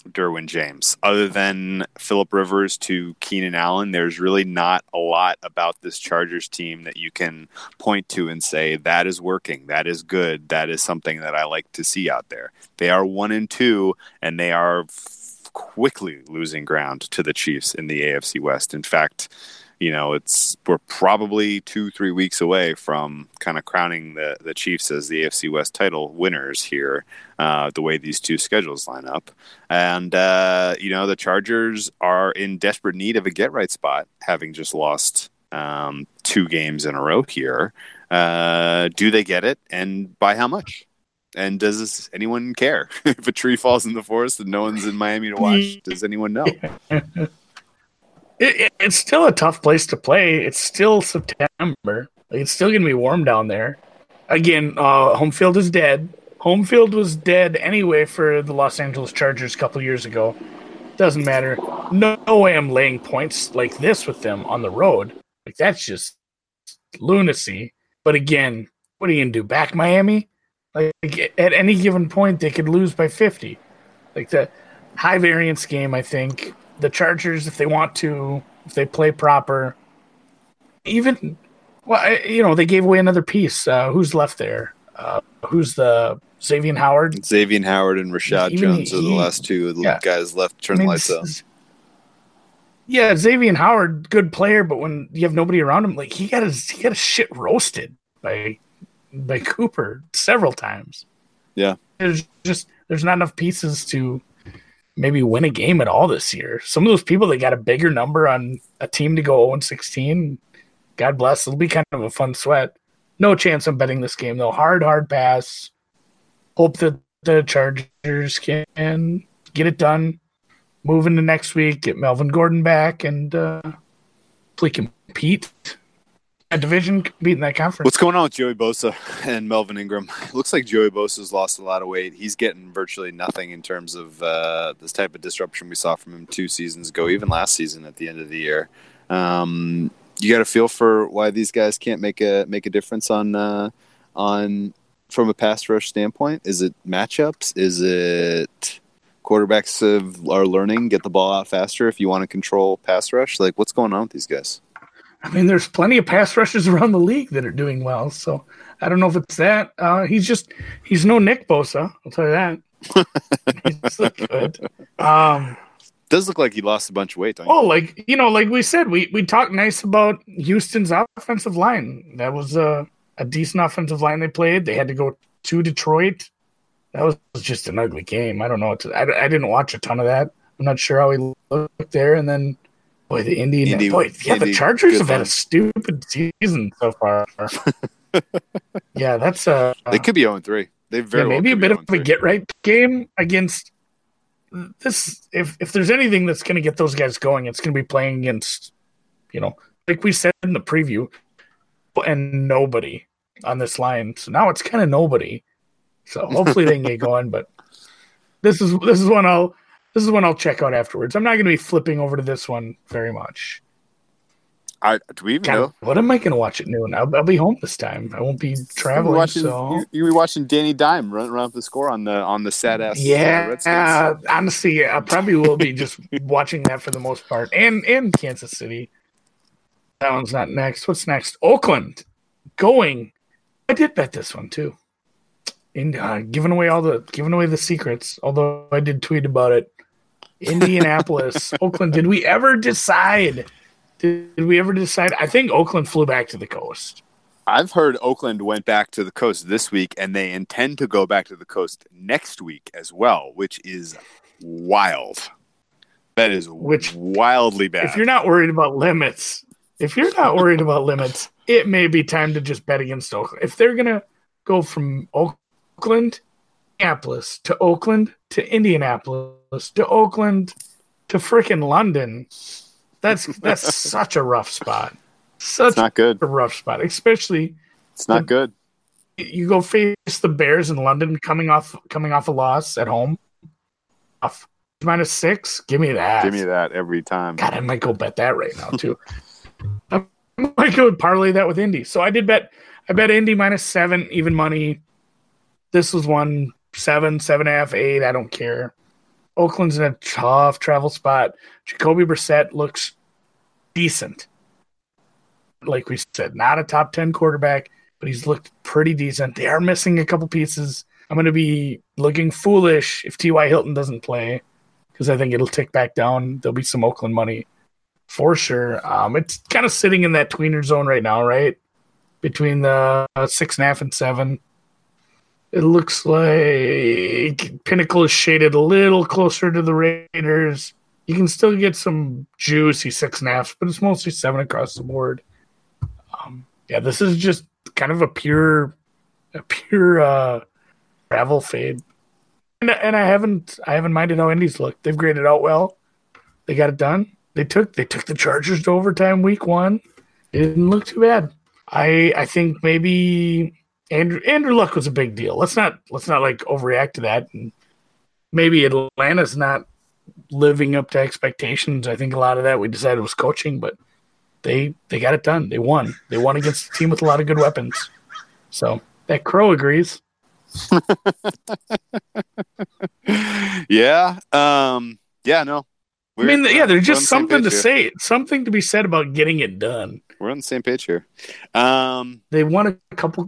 Derwin James. Other than Phillip Rivers to Keenan Allen, there's really not a lot about this Chargers team that you can point to and say, that is working, that is good, that is something that I like to see out there. They are 1-2, and they are quickly losing ground to the Chiefs in the AFC West. In fact, you know, we're probably 2-3 weeks away from kind of crowning the Chiefs as the AFC West title winners here, the way these two schedules line up. And, you know, the Chargers are in desperate need of a get-right spot, having just lost 2 games in a row here. Do they get it, and by how much? And does anyone care? If a tree falls in the forest and no one's in Miami to watch, does anyone know? It's still a tough place to play. It's still September. It's still going to be warm down there. Again, home field is dead. Home field was dead anyway for the Los Angeles Chargers a couple years ago. Doesn't matter. No way I'm laying points like this with them on the road. Like, that's just lunacy. But again, what are you going to do? Back Miami? Like, at any given point, they could lose by 50. Like, the high variance game, I think. The Chargers, if they want to, if they play proper, even, well, you know, they gave away another piece. Who's left there? Who's the Xavier Howard? Xavier Howard and Rashad Jones are the last two guys left. Turn the lights out. Yeah, Xavier Howard, good player, but when you have nobody around him, like he got his shit roasted by Cooper several times. Yeah, there's not enough pieces to maybe win a game at all this year. Some of those people that got a bigger number on a team to go 0-16, God bless, it'll be kind of a fun sweat. No chance I'm betting this game, though. Hard pass. Hope that the Chargers can get it done. Move into next week, get Melvin Gordon back, and please compete. That division beating that conference. What's going on with Joey Bosa and Melvin Ingram? It looks like Joey Bosa's lost a lot of weight. He's getting virtually nothing in terms of this type of disruption we saw from him 2 seasons ago, even last season at the end of the year. You got a feel for why these guys can't make a difference on from a pass rush standpoint. Is it matchups? Is it quarterbacks are learning, get the ball out faster if you want to control pass rush? Like, what's going on with these guys? I mean, there's plenty of pass rushers around the league that are doing well, so I don't know if it's that. He's no Nick Bosa, I'll tell you that. He's look good. Does look like he lost a bunch of weight, don't you? Oh, like, you know, like we said, we talked nice about Houston's offensive line. That was a decent offensive line they played. They had to go to Detroit. That was just an ugly game. I don't know. I didn't watch a ton of that. I'm not sure how he looked there, and then boy, the Indy, the Chargers have had a stupid season so far. Yeah, that's they could be 0-3. They maybe a bit of a get right game against this. If there's anything that's going to get those guys going, it's going to be playing against, you know, like we said in the preview, and nobody on this line. So now it's kind of nobody. So hopefully they can get going. But this is one I'll. This is one I'll check out afterwards. I'm not going to be flipping over to this one very much. Do we even know? What am I going to watch at noon? I'll be home this time. I won't be traveling. You'll be watching Danny Dime run around the score on the sad ass. Yeah, Redskins. Honestly, I probably will be just watching that for the most part. And Kansas City. That one's not next. What's next? Oakland going. I did bet this one too. And giving away the secrets. Although I did tweet about it. Indianapolis, Oakland. Did we ever decide? I think Oakland flew back to the coast. I've heard Oakland went back to the coast this week, and they intend to go back to the coast next week as well, which is wild. That is wildly bad. If you're not worried about limits, it may be time to just bet against Oakland. If they're going to go from Oakland to Indianapolis, to Oakland, to frickin' London. That's such a rough spot. It's not good. A rough spot, especially. It's not good. You go face the Bears in London, coming off a loss at home. Off -6, give me that. Give me that every time. God, I might go bet that right now too. I might go parlay that with Indy. So I did bet. I bet Indy -7, even money. This was 1, 7.5, 8. I don't care. Oakland's in a tough travel spot. Jacoby Brissett looks decent. Like we said, not a top 10 quarterback, but he's looked pretty decent. They are missing a couple pieces. I'm going to be looking foolish if T.Y. Hilton doesn't play because I think it'll tick back down. There'll be some Oakland money for sure. It's kind of sitting in that tweener zone right now, right? Between the 6.5 and 7. It looks like Pinnacle is shaded a little closer to the Raiders. You can still get some juicy 6.5, but it's mostly 7 across the board. Yeah, this is just kind of a pure travel fade. And I haven't minded how Indy's looked. They've graded out well. They got it done. They took the Chargers to overtime week 1. It didn't look too bad. I think maybe Andrew Luck was a big deal. Let's not like overreact to that. And maybe Atlanta's not living up to expectations. I think a lot of that we decided was coaching, but they got it done. They won. They won against a team with a lot of good weapons. So that crow agrees. Yeah. Yeah. No. There's just something to say. Something to be said about getting it done. We're on the same page here. They won a couple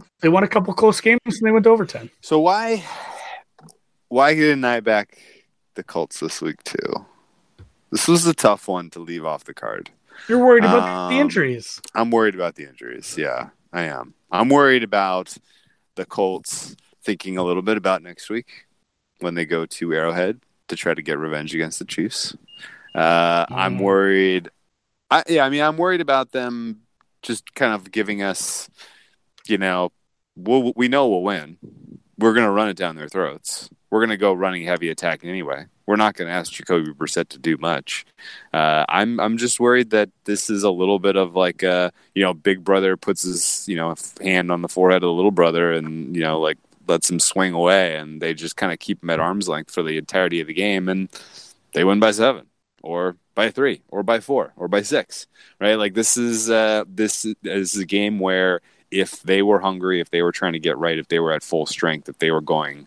close games and they went to overtime. So why didn't I back the Colts this week too? This was a tough one to leave off the card. You're worried about the injuries. I'm worried about the injuries. Yeah, I am. I'm worried about the Colts thinking a little bit about next week when they go to Arrowhead to try to get revenge against the Chiefs. I'm worried. I'm worried about them just kind of giving us, we know we'll win. We're going to run it down their throats. We're going to go running heavy attacking anyway. We're not going to ask Jacoby Brissett to do much. I'm just worried that this is a little bit of like big brother puts his hand on the forehead of the little brother and lets him swing away, and they just kind of keep him at arm's length for the entirety of the game, and they win by 7. Or by 3, or by 4, or by 6, right? Like this is a game where if they were hungry, if they were trying to get right, if they were at full strength, if they were going,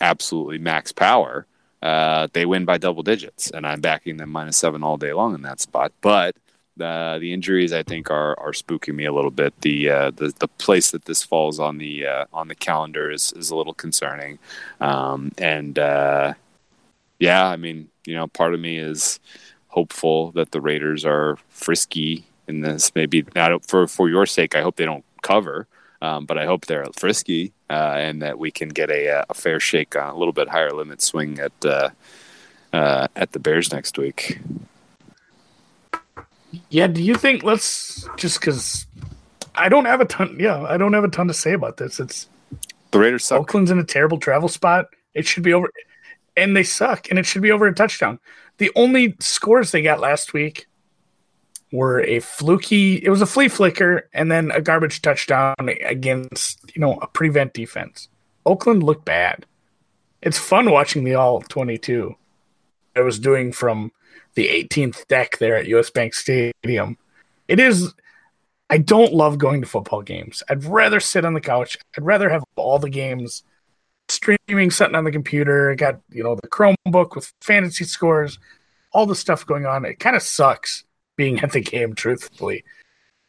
absolutely max power, they win by double digits, and I'm backing them -7 all day long in that spot. But the injuries, I think, are spooking me a little bit. The place that this falls on the calendar is a little concerning, part of me is hopeful that the Raiders are frisky in this. Maybe not for your sake. I hope they don't cover, but I hope they're frisky and that we can get a fair shake on a little bit higher limit swing at the Bears next week. Yeah, do you think? Let's just because I don't have a ton. Yeah, I don't have a ton to say about this. It's the Raiders suck. Oakland's in a terrible travel spot. It should be over. And they suck, and it should be over a touchdown. The only scores they got last week were it was a flea flicker, and then a garbage touchdown against, a prevent defense. Oakland looked bad. It's fun watching the All-22 I was doing from the 18th deck there at U.S. Bank Stadium. I don't love going to football games. I'd rather sit on the couch. I'd rather have all the games streaming, something on the computer. I got, the Chromebook with fantasy scores, all the stuff going on. It kind of sucks being at the game, truthfully.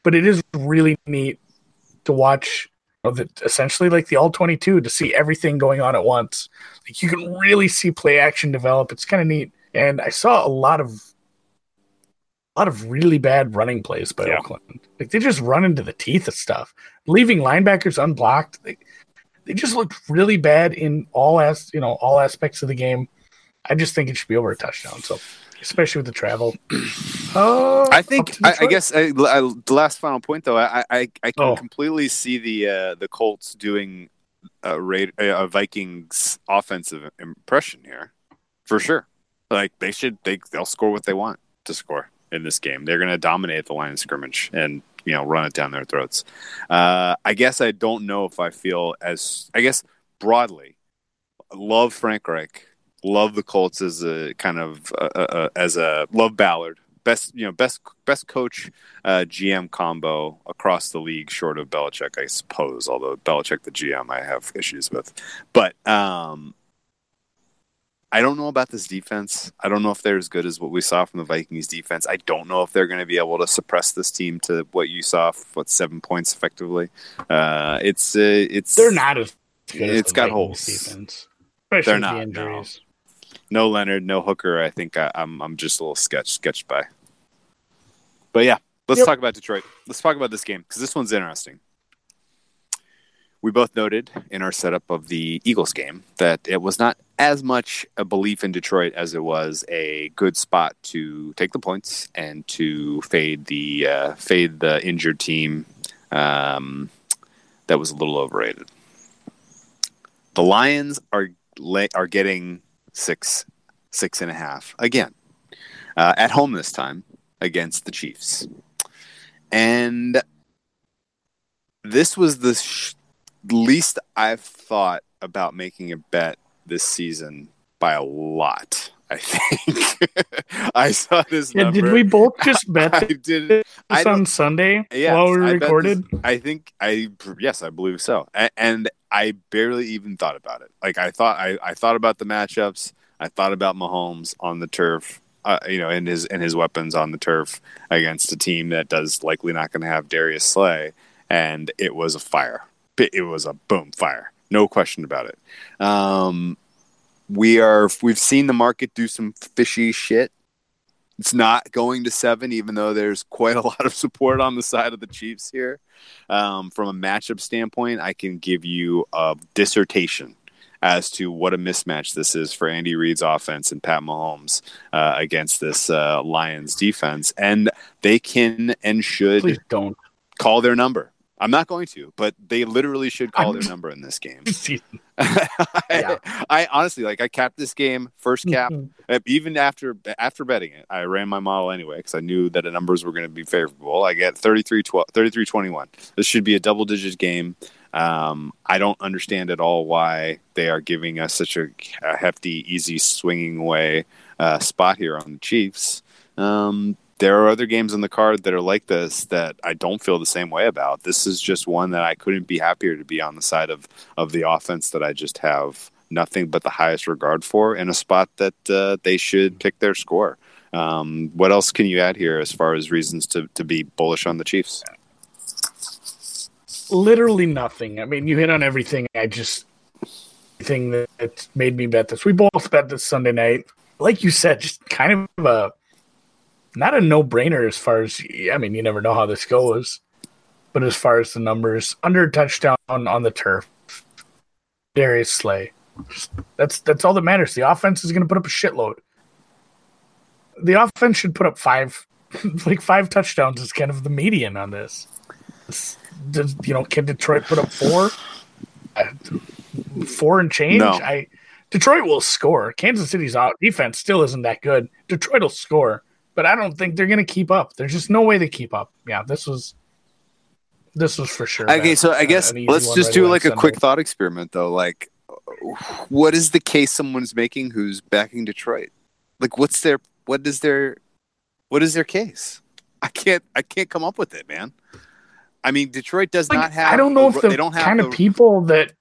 But it is really neat to watch essentially like the All-22 to see everything going on at once. Like you can really see play action develop. It's kind of neat. And I saw a lot of really bad running plays by Oakland. Like they just run into the teeth of stuff, leaving linebackers unblocked. They just looked really bad in all aspects of the game. I just think it should be over a touchdown. So, especially with the travel, I guess the last final point though, I can completely see the Colts doing a Vikings offensive impression here for sure. Like they'll score what they want to score in this game. They're going to dominate the line of scrimmage and run it down their throats. I guess I don't know if I feel broadly, love Frank Reich, love the Colts as a kind of love Ballard, best coach GM combo across the league, short of Belichick, I suppose. Although Belichick the GM, I have issues with, but I don't know about this defense. I don't know if they're as good as what we saw from the Vikings defense. I don't know if they're going to be able to suppress this team to what you saw, 7 points effectively. It's they're not as good as it's the got Vikings holes. Defense. Especially they're not the injuries. No Leonard, no Hooker. I think I'm just a little sketched by. But yeah, let's talk about Detroit. Let's talk about this game because this one's interesting. We both noted in our setup of the Eagles game that it was not as much a belief in Detroit as it was a good spot to take the points and to fade the injured team that was a little overrated. The Lions are getting 6.5 again at home this time against the Chiefs, and this was the least I've thought about making a bet this season by a lot. I think I saw this number. Did we both just bet? I did this on Sunday while we recorded. I believe so, and I barely even thought about it. Like I thought about the matchups. I thought about Mahomes on the turf, and his weapons on the turf against a team that is likely not going to have Darius Slay, and it was a fire. It was a boom fire, no question about it. We've seen the market do some fishy shit. It's not going to 7, even though there's quite a lot of support on the side of the Chiefs here. From a matchup standpoint, I can give you a dissertation as to what a mismatch this is for Andy Reid's offense and Pat Mahomes against this Lions defense. And they can and should Please don't. Call their number. I'm not going to, but they literally should call their number in this game. I honestly, I capped this game, first cap. Mm-hmm. Even after betting it, I ran my model anyway because I knew that the numbers were going to be favorable. I get 33-21. This should be a double-digit game. I don't understand at all why they are giving us such a hefty, easy, swinging away spot here on the Chiefs. There are other games on the card that are like this that I don't feel the same way about. This is just one that I couldn't be happier to be on the side of the offense that I just have nothing but the highest regard for in a spot that they should pick their score. What else can you add here as far as reasons to be bullish on the Chiefs? Literally nothing. I mean, you hit on everything. Everything that made me bet this. We both bet this Sunday night. Like you said, just kind of a not a no-brainer as far as, you never know how this goes, but as far as the numbers, under touchdown on the turf, Darius Slay. That's all that matters. The offense is going to put up a shitload. The offense should put up five touchdowns is kind of the median on this. Can Detroit put up four? Four and change? No. Detroit will score. Kansas City's defense still isn't that good. Detroit will score. But I don't think they're going to keep up. There's just no way they keep up. Yeah, this was for sure. Okay, so I guess let's just do a quick thought experiment, though. What is the case someone's making who's backing Detroit? What is their case? I can't come up with it, man. I mean, Detroit does not have. I don't know if they don't have kind of people that.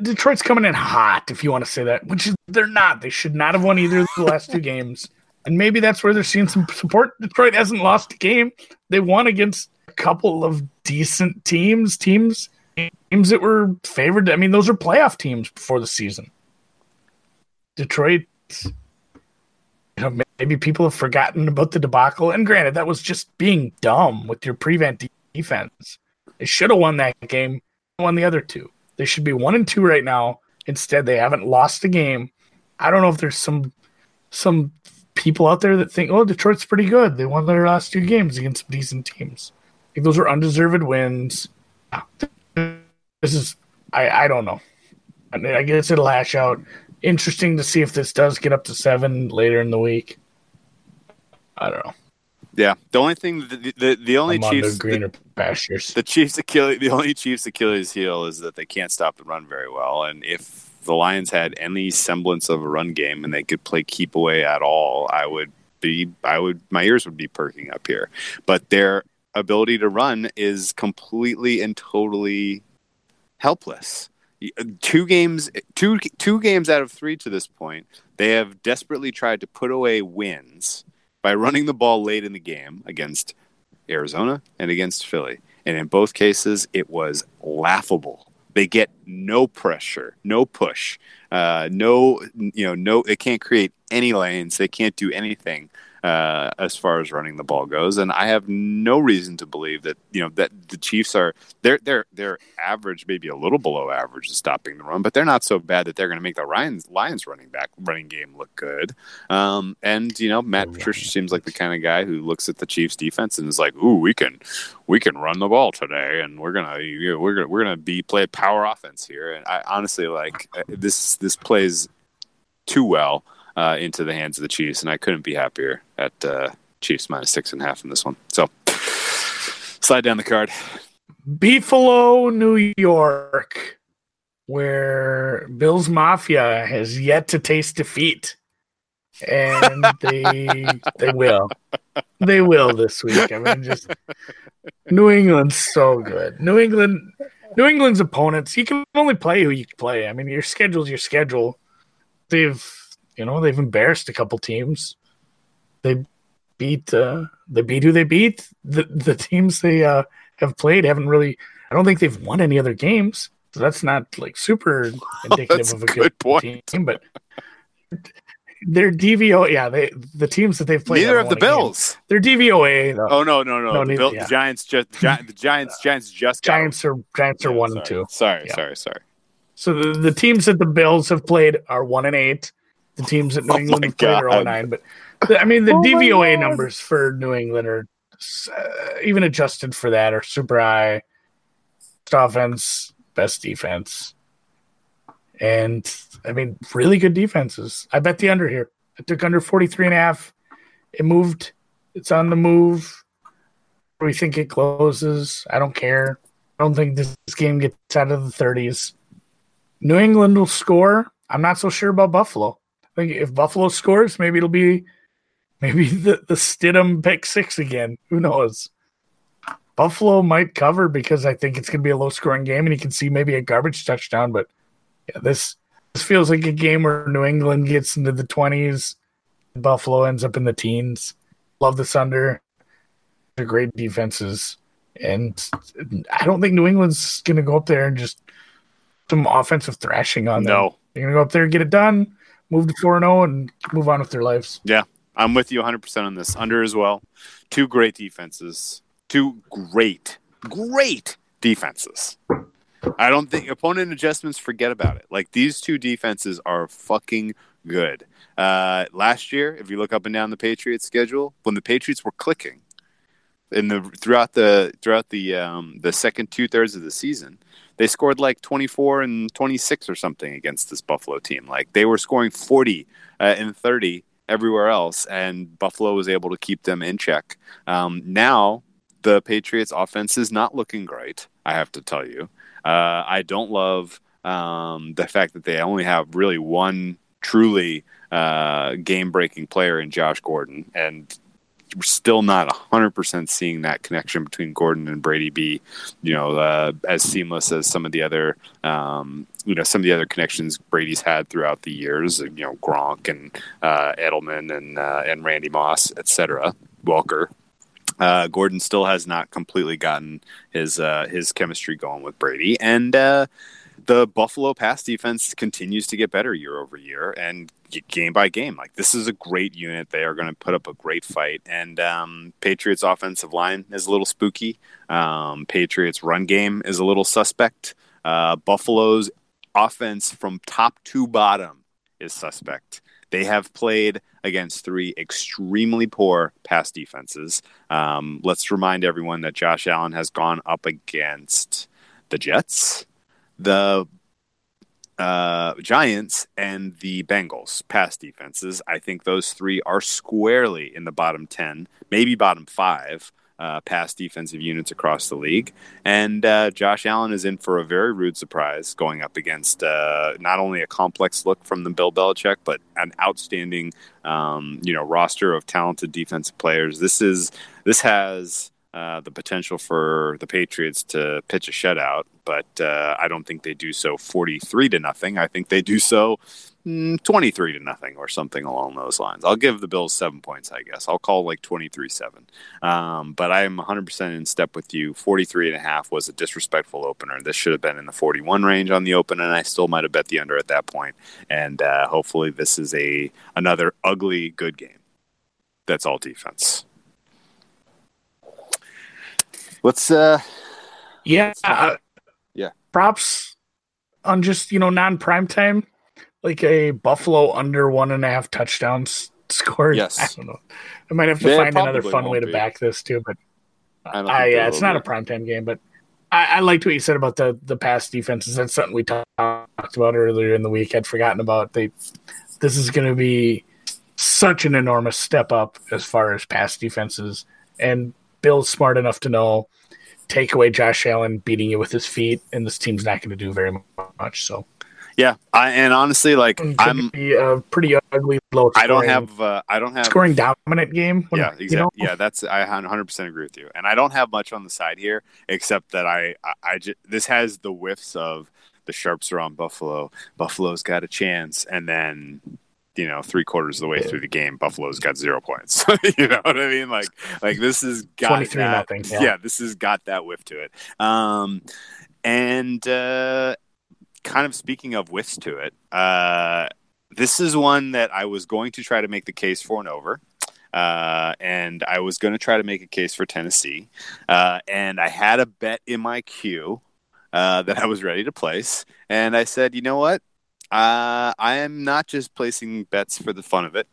Detroit's coming in hot, if you want to say that, which they're not. They should not have won either of the last two games. And maybe that's where they're seeing some support. Detroit hasn't lost a game. They won against a couple of decent teams that were favored. I mean, those are playoff teams before the season. Detroit, maybe people have forgotten about the debacle. And granted, that was just being dumb with your prevent defense. They should have won that game and won the other two. They should be 1-2 right now. Instead, they haven't lost a game. I don't know if there's some people out there that think, oh, Detroit's pretty good. They won their last two games against some decent teams. Like, those were undeserved wins. This is I don't know. I mean, I guess it'll hash out. Interesting to see if this does get up to 7 later in the week. I don't know. Yeah, the only thing, the only Chiefs, the only Chiefs' Achilles heel is that they can't stop the run very well. And if the Lions had any semblance of a run game and they could play keep away at all, my ears would be perking up here. But their ability to run is completely and totally helpless. Two games out of three to this point, they have desperately tried to put away wins by running the ball late in the game against Arizona and against Philly. And in both cases, it was laughable. They get no pressure, no push, they can't create any lanes. They can't do anything as far as running the ball goes. And I have no reason to believe that, that the Chiefs are, they're average, maybe a little below average in stopping the run, but they're not so bad that they're going to make the Lions running game look good. And Matt Patricia seems like the kind of guy who looks at the Chiefs defense and is like, "Ooh, we can run the ball today, and we're gonna play power offense here." And I honestly like this plays too well into the hands of the Chiefs, and I couldn't be happier at Chiefs -6.5 in this one. So slide down the card. Buffalo, New York, where Bills Mafia has yet to taste defeat, and they will this week. I mean, just New England's so good. New England's opponents, you can only play who you play. I mean, your schedule's your schedule. They've embarrassed a couple teams. They beat who they beat. The teams they have played haven't really. I don't think they've won any other games. So that's not like super indicative of a good team, but. Their DVOA, the teams that they've played. Neither of the Bills. Their DVOA, though. Oh no! The Giants Giants are 1-2. Sorry. So the teams that the Bills have played are 1-8. The teams that New England have played are 0-9. But the DVOA numbers for New England are even adjusted for that are super high. Best offense, best defense. And really good defenses. I bet the under here. I took under 43.5. It moved. It's on the move. We think it closes. I don't care. I don't think this game gets out of the 30s. New England will score. I'm not so sure about Buffalo. I think if Buffalo scores, maybe it'll be the Stidham pick six again. Who knows? Buffalo might cover because I think it's going to be a low-scoring game, and you can see maybe a garbage touchdown, but yeah, this feels like a game where New England gets into the 20s. Buffalo ends up in the teens. Love this under. They're great defenses. And I don't think New England's going to go up there and just some offensive thrashing on them. No. They're going to go up there and get it done, move to 4-0, and move on with their lives. Yeah, I'm with you 100% on this. Under as well. Two great defenses. Two great defenses. I don't think opponent adjustments, forget about it. Like, these two defenses are fucking good. Last year, if you look up and down the Patriots schedule, when the Patriots were clicking throughout the second 2/3 of the season, they scored like 24 and 26 or something against this Buffalo team. Like, they were scoring 40 and 30 everywhere else, and Buffalo was able to keep them in check. Now the Patriots offense is not looking great, I have to tell you. I don't love the fact that they only have really one truly game-breaking player in Josh Gordon, and we're still not 100% seeing that connection between Gordon and Brady be, as seamless as some of the other, connections Brady's had throughout the years, Gronk and Edelman and Randy Moss, etc. Welker. Gordon still has not completely gotten his chemistry going with Brady, and the Buffalo pass defense continues to get better year over year and game by game. Like, this is a great unit. They are going to put up a great fight, and Patriots offensive line is a little spooky. Patriots run game is a little suspect. Buffalo's offense from top to bottom is suspect. They have played against three extremely poor pass defenses. Let's remind everyone that Josh Allen has gone up against the Jets, the Giants, and the Bengals pass defenses. I think those three are squarely in the bottom 10, maybe bottom 5 pass defensive units across the league. And Josh Allen is in for a very rude surprise going up against not only a complex look from the Bill Belichick, but an outstanding roster of talented defensive players. This has the potential for the Patriots to pitch a shutout, but I don't think they do so 43-0. I think they do so 23-0 or something along those lines. I'll give the Bills 7 points, I guess. I'll call like 23-7. But I am 100% in step with you. 43.5 was a disrespectful opener. This should have been in the 41 range on the open, and I still might have bet the under at that point. And hopefully this is another ugly good game. That's all defense. Props on just, non-prime time. Like a Buffalo under 1.5 touchdowns scored. Yes. I don't know. I might have to find another fun way to back this too, but it's not a primetime game, but I liked what you said about the pass defenses. That's something we talked about earlier in the week. I'd forgotten about. This is going to be such an enormous step up as far as pass defenses, and Bill's smart enough to know, take away Josh Allen beating you with his feet, and this team's not going to do very much. So. Yeah, and honestly, I'm be a pretty ugly low. I don't have scoring dominant game. Yeah, exactly. I 100% agree with you. And I don't have much on the side here, except that this has the whiffs of the sharps are on Buffalo. Buffalo's got a chance, and then 3/4 of the way through the game, Buffalo's got 0 points. You know what I mean? Like this has got 23-0. Yeah, this has got that whiff to it. Kind of speaking of whiffs to it, this is one that I was going to try to make the case for an over, and I was going to try to make a case for Tennessee, and I had a bet in my queue that I was ready to place, and I said, you know what? I am not just placing bets for the fun of it.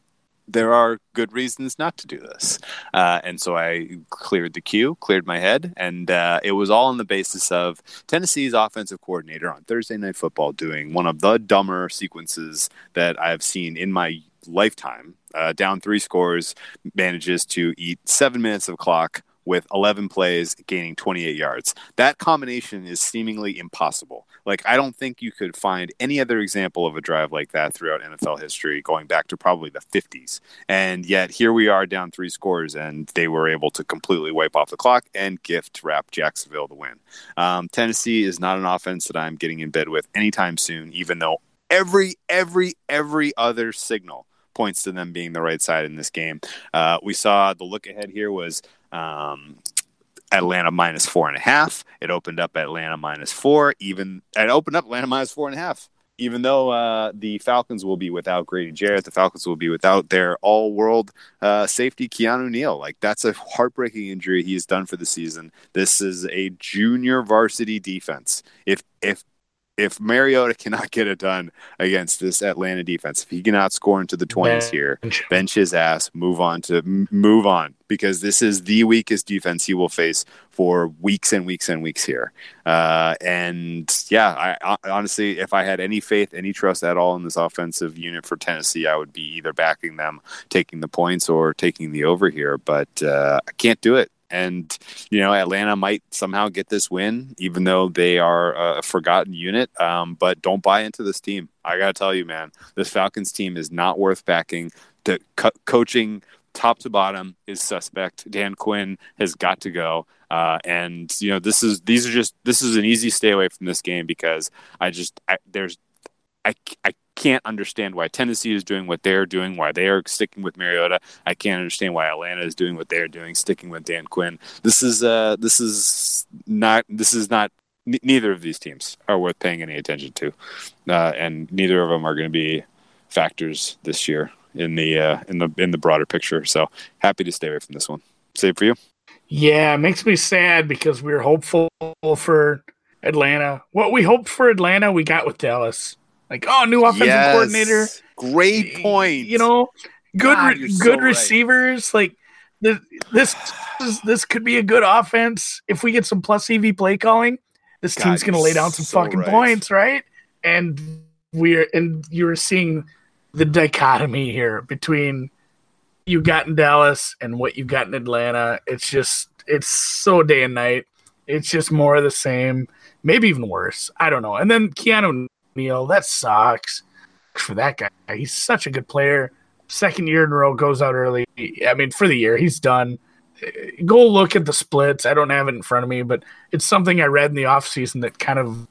There are good reasons not to do this. And so I cleared the queue, cleared my head, and it was all on the basis of Tennessee's offensive coordinator on Thursday Night Football doing one of the dumber sequences that I've seen in my lifetime. Down 3 scores, manages to eat 7 minutes of clock with 11 plays, gaining 28 yards. That combination is seemingly impossible. I don't think you could find any other example of a drive like that throughout NFL history, going back to probably the 50s. And yet, here we are down 3 scores, and they were able to completely wipe off the clock and gift-wrap Jacksonville the win. Tennessee is not an offense that I'm getting in bed with anytime soon, even though every other signal points to them being the right side in this game. We saw the look ahead here was Atlanta minus 4.5. It opened up Atlanta minus 4. Even though the Falcons will be without Grady Jarrett, the Falcons will be without their all-world safety Keanu Neal. That's a heartbreaking injury he has done for the season. This is a junior varsity defense. If Mariota cannot get it done against this Atlanta defense, if he cannot score into the 20s here, bench his ass, move on, because this is the weakest defense he will face for weeks and weeks and weeks here. I honestly, if I had any faith, any trust at all in this offensive unit for Tennessee, I would be either backing them, taking the points, or taking the over here. But I can't do it. And, Atlanta might somehow get this win, even though they are a forgotten unit. But don't buy into this team. I got to tell you, man, this Falcons team is not worth backing. The coaching top to bottom is suspect. Dan Quinn has got to go. And, this is an easy stay away from this game, because I can't understand why Tennessee is doing what they're doing, why they are sticking with Mariota. I can't understand why Atlanta is doing what they're doing, sticking with Dan Quinn. Neither of these teams are worth paying any attention to. And neither of them are going to be factors this year in the broader picture. So happy to stay away from this one. Save for you. Yeah. It makes me sad, because we were hopeful for Atlanta. What we hoped for Atlanta, we got with Dallas. New offensive coordinator. Great point. Good receivers. Right. This could be a good offense. If we get some plus EV play calling, this team's going to lay down some fucking points, right? And you're seeing the dichotomy here between you got in Dallas and what you got in Atlanta. It's so day and night. It's just more of the same, maybe even worse. I don't know. And then Keanu Neal, that sucks for that guy. He's such a good player. Second year in a row, goes out early. I mean, for the year, he's done. go look at the splits. I don't have it in front of me, but it's something I read in the offseason that kind of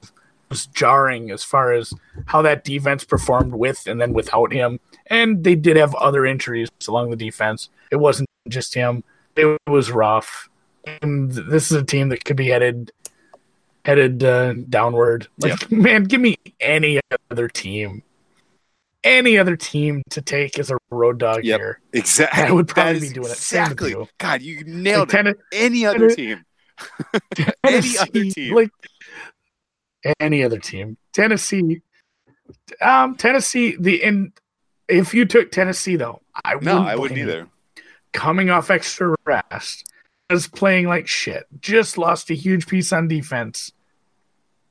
was jarring as far as how that defense performed with and then without him. And they did have other injuries along the defense. It wasn't just him. It was rough. And this is a team that could be headed downward. Like, man, give me any other team to take as a road dog here. Exactly. I would probably be doing it. Exactly. God, you nailed it. Any other team. Like any other team. Tennessee. If you took Tennessee though, I wouldn't either. Coming off extra rest, is playing like shit. Just lost a huge piece on defense.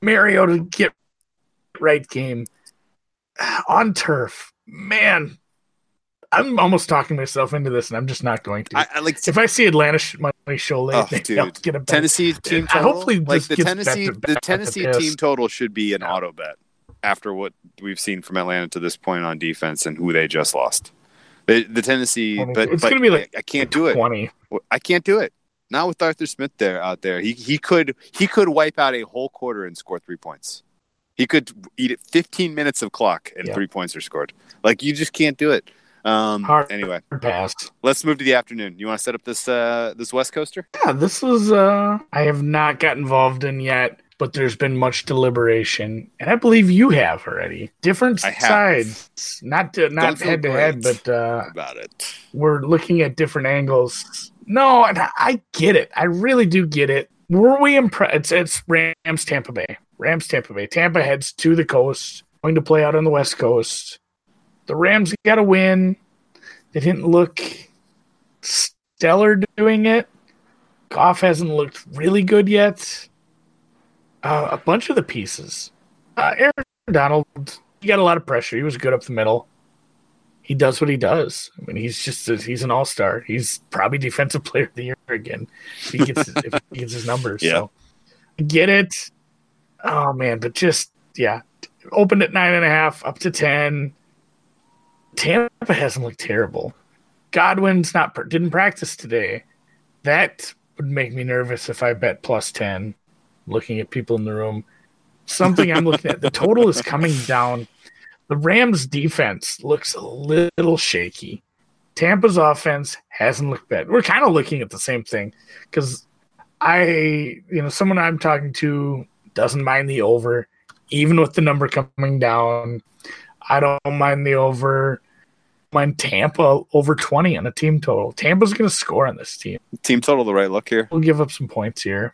Mariota get right game. On turf, man, I'm almost talking myself into this, and I'm just not going to. If I see Atlanta money show late, I'll get a bet. Tennessee team total. Hopefully, like the Tennessee team total should be an auto bet after what we've seen from Atlanta to this point on defense and who they just lost. The Tennessee, it's going to be like I can't do it. 20. I can't do it. Not with Arthur Smith there out there. He could wipe out a whole quarter and score 3 points. He could eat it 15 minutes of clock and 3 points are scored. Like, you just can't do it. Anyway, let's move to the afternoon. You want to set up this West Coaster? Yeah, this was I have not got involved in yet, but there's been much deliberation, and I believe you have already. Different sides, not head to head, but about it. We're looking at different angles. No, and I get it. I really do get it. Were we impressed? It's Rams, Tampa Bay. Tampa heads to the coast, going to play out on the West Coast. The Rams got a win. They didn't look stellar doing it. Goff hasn't looked really good yet. A bunch of the pieces. Aaron Donald, he got a lot of pressure. He was good up the middle. He does what he does. I mean, he's an all-star. He's probably defensive player of the year again if he gets his numbers. Yeah. So I get it. Oh, man, but opened at 9.5, up to 10. Tampa hasn't looked terrible. Godwin's didn't practice today. That would make me nervous if I bet plus 10, looking at people in the room. Something I'm looking at, the total is coming down. The Rams' defense looks a little shaky. Tampa's offense hasn't looked bad. We're kind of looking at the same thing because someone I'm talking to doesn't mind the over, even with the number coming down. I don't mind the over. I mind Tampa over 20 on a team total. Tampa's going to score on this team. Team total, the right look here. We'll give up some points here.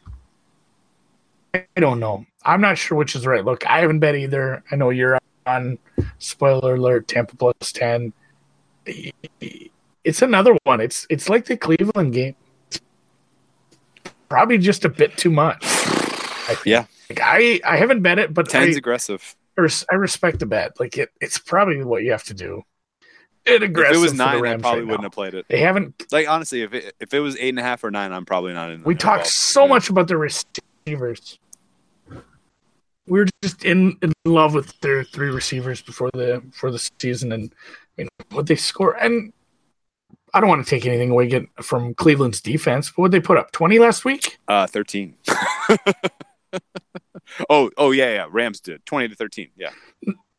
I don't know. I'm not sure which is the right look. I haven't bet either. I know you're on, spoiler alert, Tampa plus 10. It's another one. It's like the Cleveland game. It's probably just a bit too much. Yeah. Like I haven't bet it, but ten's aggressive. I respect the bet. Like it's probably what you have to do. It aggressive. If it was 9, I probably wouldn't have played it. They haven't. Like honestly, if it was 8.5 or 9, I'm probably not in. We talked so much about the receivers. We were just in love with their three receivers before the season, and what they score. And I don't want to take anything away from Cleveland's defense, but what they put up 20 last week? 13. Oh yeah. Rams did 20-13. Yeah.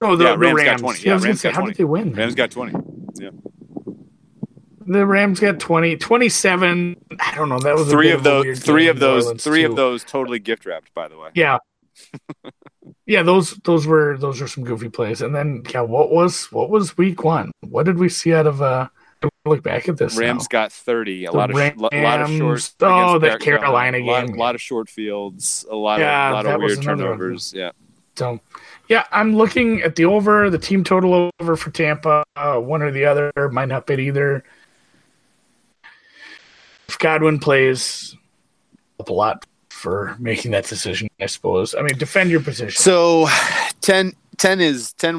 No, Rams got 20. Yeah, Rams got 20. How did they win? Rams got 20. Yeah. The Rams got 20, 27. I don't know. That was three of those totally gift wrapped. By the way. Yeah. Yeah. Those were some goofy plays. And then what was week one? What did we see out of? Look back at this. Rams got 30. A lot of short. Oh, that Carolina game. A lot of short fields. A lot of weird turnovers. One. Yeah. So, yeah, I'm looking at the over, the team total over for Tampa. One or the other. Might not bet either. If Godwin plays, up a lot for making that decision, I suppose. I mean, defend your position. So, 10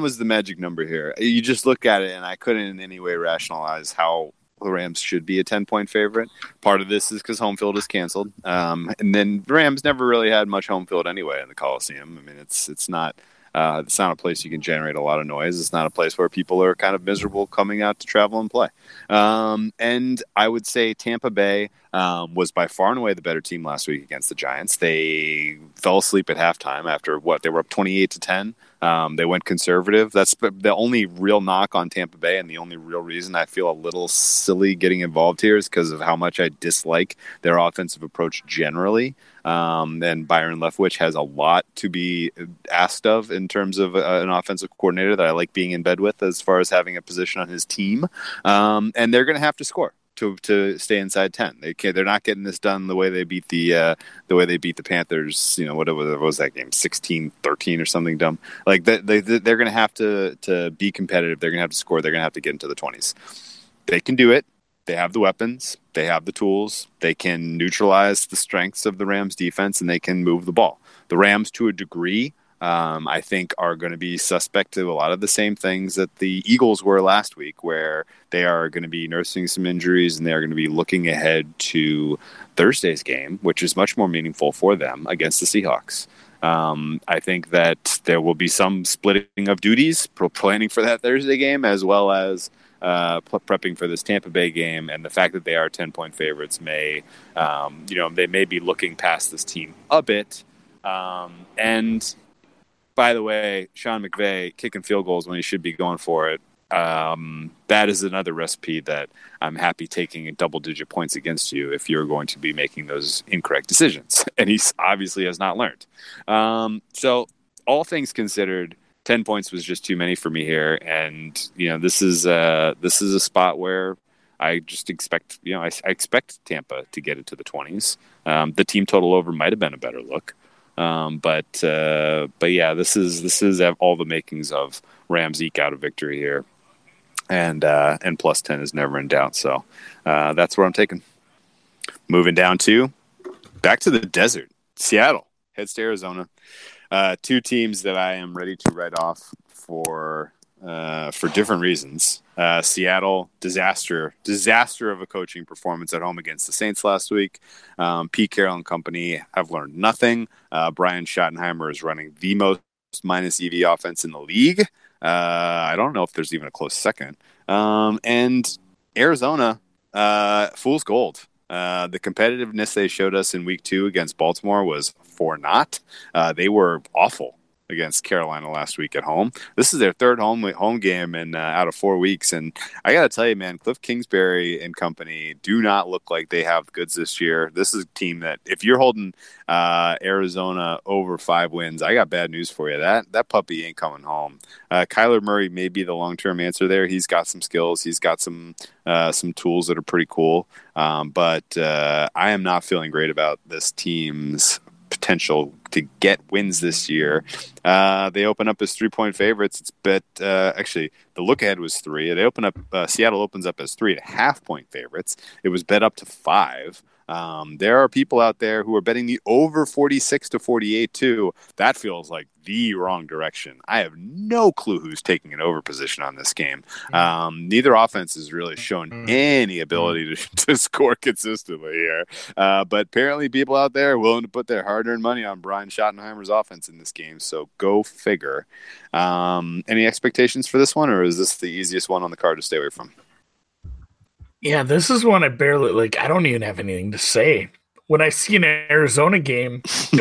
was the magic number here. You just look at it, and I couldn't in any way rationalize how the Rams should be a 10-point favorite. Part of this is because home field is canceled, and then the Rams never really had much home field anyway in the Coliseum. I mean, it's not. It's not a place you can generate a lot of noise. It's not a place where people are kind of miserable coming out to travel and play. And I would say Tampa Bay was by far and away the better team last week against the Giants. They fell asleep at halftime after what? They were up 28-10. They went conservative. That's the only real knock on Tampa Bay, and the only real reason I feel a little silly getting involved here is because of how much I dislike their offensive approach generally. And Byron Leftwich has a lot to be asked of in terms of an offensive coordinator that I like being in bed with as far as having a position on his team. And they're going to have to score to stay inside 10. They're not getting this done the way they beat the Panthers, you know, what was that game, 16-13 or something dumb like that. They're going to have to be competitive. They're going to have to score. They're going to have to get into the 20s. They can do it. They have the weapons. They have the tools. They can neutralize the strengths of the Rams defense, and they can move the ball. The Rams, to a degree, I think are going to be suspect to a lot of the same things that the Eagles were last week, where they are going to be nursing some injuries and they are going to be looking ahead to Thursday's game, which is much more meaningful for them against the Seahawks. I think that there will be some splitting of duties, planning for that Thursday game, as well as prepping for this Tampa Bay game. And the fact that they are 10-point favorites may, they may be looking past this team a bit. And by the way, Sean McVay kicking field goals when he should be going for it. That is another recipe that I'm happy taking double-digit points against you if you're going to be making those incorrect decisions. And he obviously has not learned. So all things considered, 10 points was just too many for me here. And, this is a spot where I just expect, I expect Tampa to get into the 20s. The team total over might have been a better look. But yeah, this is all the makings of Rams eke out a victory here, and plus 10 is never in doubt. So that's where I'm taking. Moving down to back to the desert, Seattle heads to Arizona. Two teams that I am ready to write off for different reasons. Seattle, disaster of a coaching performance at home against the Saints last week. Pete Carroll and company have learned nothing. Brian Schottenheimer is running the most minus EV offense in the league. I don't know if there's even a close second. And Arizona, fool's gold. The competitiveness they showed us in week 2 against Baltimore was for naught. They were awful against Carolina last week at home. This is their third home game in out of 4 weeks, and I gotta tell you, man, Cliff Kingsbury and company do not look like they have the goods this year. This is a team that, if you're holding Arizona over 5 wins, I got bad news for you. That puppy ain't coming home. Kyler Murray may be the long-term answer there. He's got some skills. He's got some tools that are pretty cool. But I am not feeling great about this team's potential to get wins this year. They open up as 3-point favorites. It's bet actually the look ahead was 3. They open up Seattle opens up as 3.5-point favorites. It was bet up to 5. There are people out there who are betting the over 46-48 too. That feels like the wrong direction. I have no clue who's taking an over position on this game. Neither offense has really shown any ability to score consistently here. But apparently people out there are willing to put their hard-earned money on Brian Schottenheimer's offense in this game. So go figure. Any expectations for this one, or is this the easiest one on the card to stay away from? Yeah, this is one I barely, I don't even have anything to say. When I see an Arizona game, I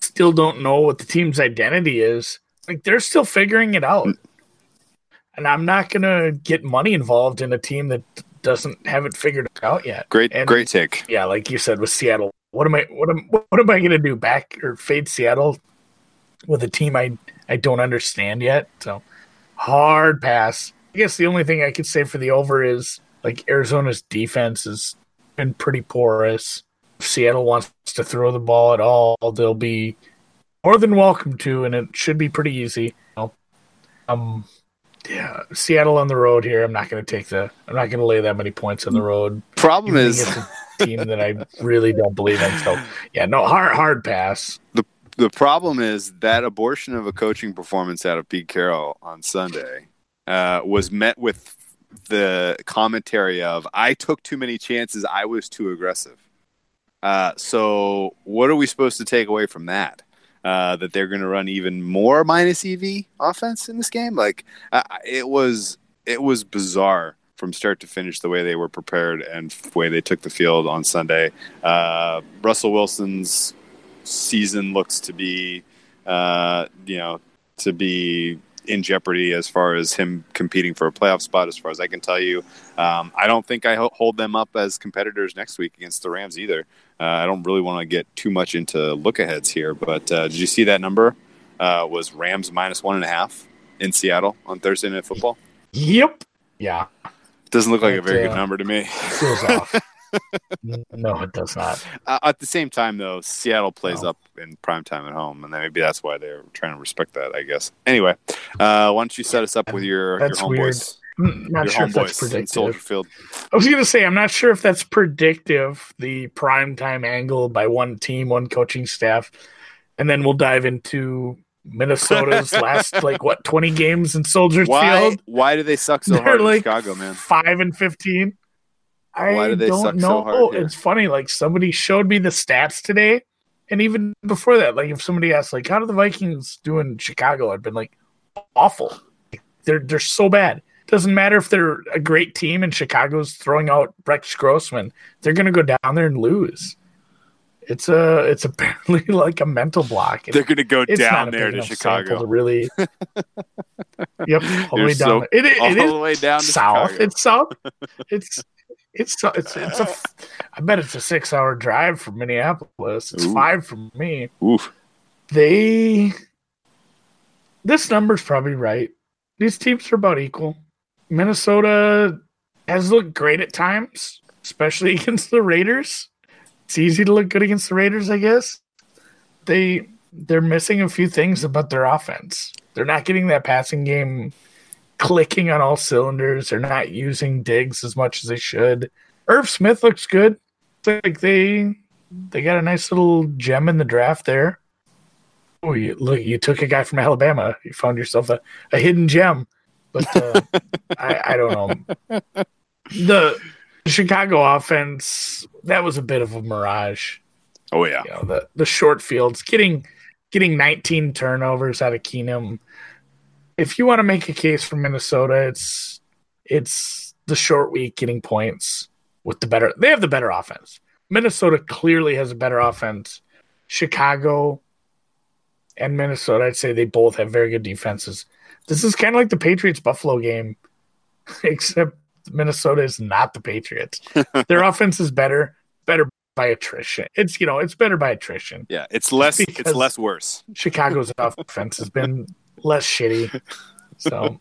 still don't know what the team's identity is. They're still figuring it out. And I'm not going to get money involved in a team that haven't figured it out yet. Great take. Yeah, like you said with Seattle, what am I going to do, back or fade Seattle with a team I don't understand yet? So hard pass. I guess the only thing I could say for the over is, Arizona's defense has been pretty porous. If Seattle wants to throw the ball at all, they'll be more than welcome to, and it should be pretty easy. Seattle on the road here. I'm not going to lay that many points on the road. Problem is, it's a team that I really don't believe in. So yeah, no, hard pass. The problem is that abortion of a coaching performance out of Pete Carroll on Sunday was met with the commentary of, I took too many chances, I was too aggressive. So what are we supposed to take away from that? that they're going to run even more minus EV offense in this game. Like it was bizarre from start to finish, the way they were prepared and the way they took the field on Sunday. Russell Wilson's season looks to be, in jeopardy as far as him competing for a playoff spot, as far as I can tell you. I don't think I hold them up as competitors next week against the Rams either. I don't really want to get too much into look-aheads here, but did you see that number? Was Rams minus 1.5 in Seattle on Thursday Night Football? Yep. Yeah. Doesn't look like a very good number to me. Feels off. No, it does not. At the same time, though, Seattle plays up in primetime at home, and maybe that's why they're trying to respect that, I guess. Anyway, why don't you set us up with your homeboys? Not sure if that's predictive. Soldier Field. I was going to say, I'm not sure if that's predictive, the primetime angle by one team, one coaching staff, and then we'll dive into Minnesota's last 20 games in Soldier Field. Why do they suck so hard in Chicago, man? 5-15. I don't know. Oh, it's funny. Somebody showed me the stats today, and even before that, if somebody asked, how do the Vikings do in Chicago? I'd been awful. They're so bad. Doesn't matter if they're a great team and Chicago's throwing out Rex Grossman. They're going to go down there and lose. It's apparently a mental block. They're going to go down there to Chicago. To really, yep, all the way down. All the way down to south. Chicago. It's south. I bet it's a 6-hour drive from Minneapolis. It's 5 from me. Oof. This number's probably right. These teams are about equal. Minnesota has looked great at times, especially against the Raiders. It's easy to look good against the Raiders, I guess. They're missing a few things about their offense. They're not getting that passing game clicking on all cylinders. They're not using Diggs as much as they should. Irv Smith looks good. It's they got a nice little gem in the draft there. Oh, you took a guy from Alabama. You found yourself a hidden gem. But I don't know. The Chicago offense, that was a bit of a mirage. Oh, yeah. The short fields, getting 19 turnovers out of Keenum. If you want to make a case for Minnesota, it's the short week getting points with they have the better offense. Minnesota clearly has a better offense. Chicago and Minnesota, I'd say they both have very good defenses. This is kind of like the Patriots-Buffalo game, except Minnesota is not the Patriots. Their offense is better by attrition. It's it's better by attrition. Yeah, it's less worse. Chicago's offense has been less shitty, so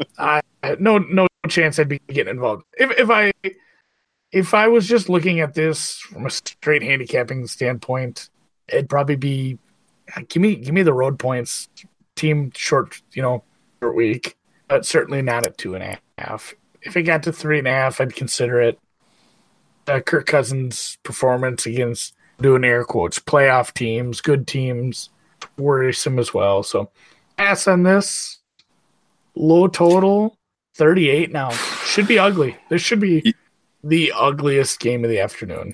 no chance I'd be getting involved. If I was just looking at this from a straight handicapping standpoint, it'd probably be give me the road points team short week, but certainly not at 2.5. If it got to 3.5, I'd consider it. Kirk Cousins' performance against doing air quotes playoff teams, good teams, worrisome as well. So. Pass on this. Low total 38 now. Should be ugly. This should be the ugliest game of the afternoon.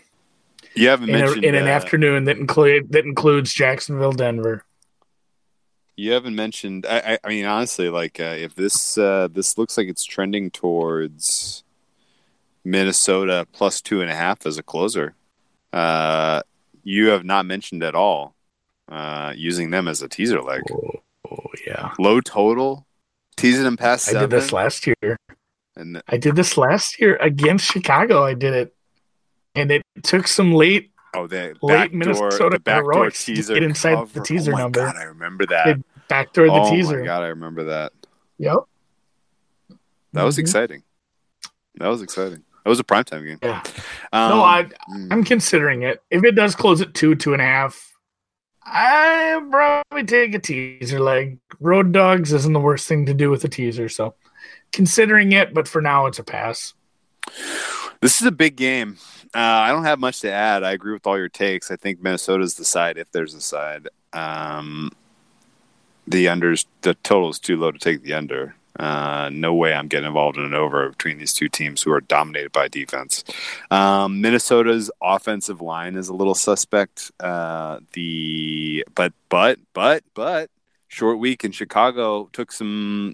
You haven't mentioned in an afternoon that includes Jacksonville, Denver. You haven't mentioned. I mean, honestly, if this looks like it's trending towards Minnesota plus 2.5 as a closer. You have not mentioned at all using them as a teaser leg. Whoa. Oh, yeah. Low total, teasing them past 7. I did this last year. I did this last year against Chicago. I did it. And it took some late Minnesota heroics to get inside the teaser number. Oh, my God, I remember that. They backdoored the teaser. Oh, my God, I remember that. Yep. That was exciting. That was a primetime game. Yeah. I'm considering it. If it does close at 2.5, I probably take a teaser. Road dogs isn't the worst thing to do with a teaser, so considering it, but for now it's a pass. This is a big game. I don't have much to add. I agree with all your takes. I think Minnesota's the side if there's a side. The total is too low to take the under. No way I'm getting involved in an over between these two teams who are dominated by defense. Minnesota's offensive line is a little suspect. But short week in Chicago took some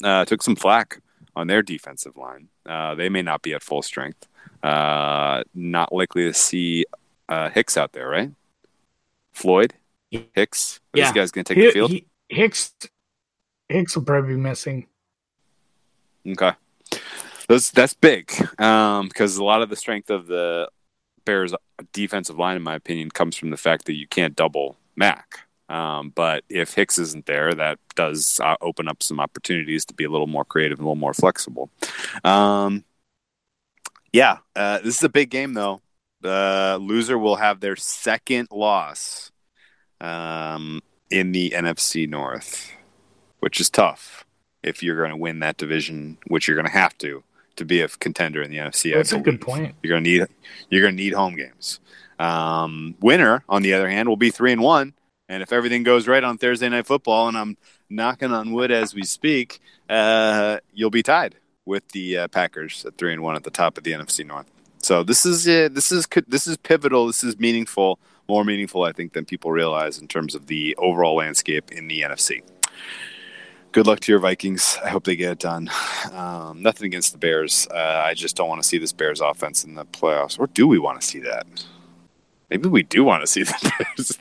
flack on their defensive line. They may not be at full strength. Not likely to see Hicks out there, right? Floyd? Hicks? This guy's going to take the field? Hicks will probably be missing. Okay. That's big because a lot of the strength of the Bears' defensive line, in my opinion, comes from the fact that you can't double Mac. But if Hicks isn't there, that does open up some opportunities to be a little more creative and a little more flexible. This is a big game, though. The loser will have their second loss in the NFC North, which is tough if you're going to win that division, which you're going to have to be a contender in the NFC. That's a good point. You're going to need home games. Winner, on the other hand, will be 3-1. And if everything goes right on Thursday Night Football, and I'm knocking on wood as we speak, you'll be tied with the Packers at 3-1 at the top of the NFC North. So this is pivotal. This is meaningful, more meaningful, I think, than people realize in terms of the overall landscape in the NFC. Good luck to your Vikings. I hope they get it done. Nothing against the Bears. I just don't want to see this Bears offense in the playoffs. Or do we want to see that? Maybe we do want to see the Bears.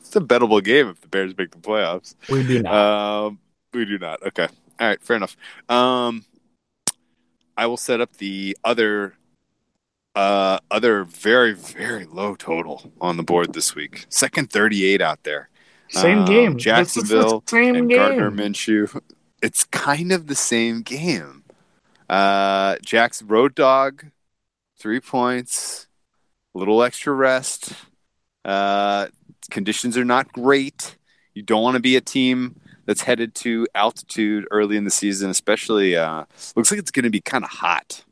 It's a bettable game if the Bears make the playoffs. We do not. Okay. All right. Fair enough. I will set up the other very, very low total on the board this week. -38 out there. Same game. Jacksonville and Gardner Minshew. It's kind of the same game. Jack's road dog, 3 points, a little extra rest. Conditions are not great. You don't want to be a team that's headed to altitude early in the season, especially. Looks like it's going to be kind of hot.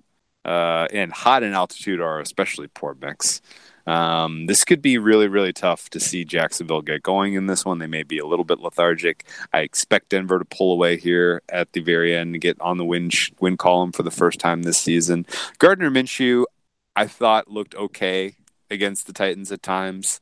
And hot and altitude are especially poor mix. This could be really, really tough to see Jacksonville get going in this one. They may be a little bit lethargic. I expect Denver to pull away here at the very end and get on the win column for the first time this season. Gardner Minshew, I thought, looked okay against the Titans at times.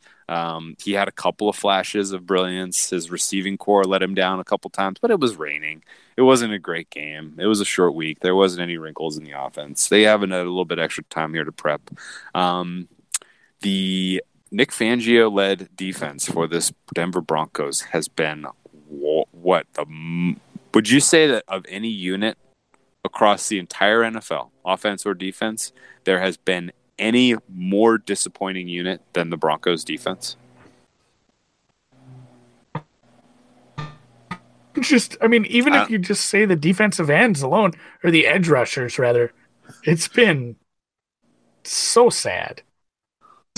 He had a couple of flashes of brilliance. His receiving core let him down a couple times, but it was raining. It wasn't a great game. It was a short week. There wasn't any wrinkles in the offense. They have a little bit extra time here to prep. The Nick Fangio-led defense for this Denver Broncos has been would you say that of any unit across the entire NFL, offense or defense, there has been any more disappointing unit than the Broncos defense? If you just say the defensive ends alone, or the edge rushers rather, it's been so sad.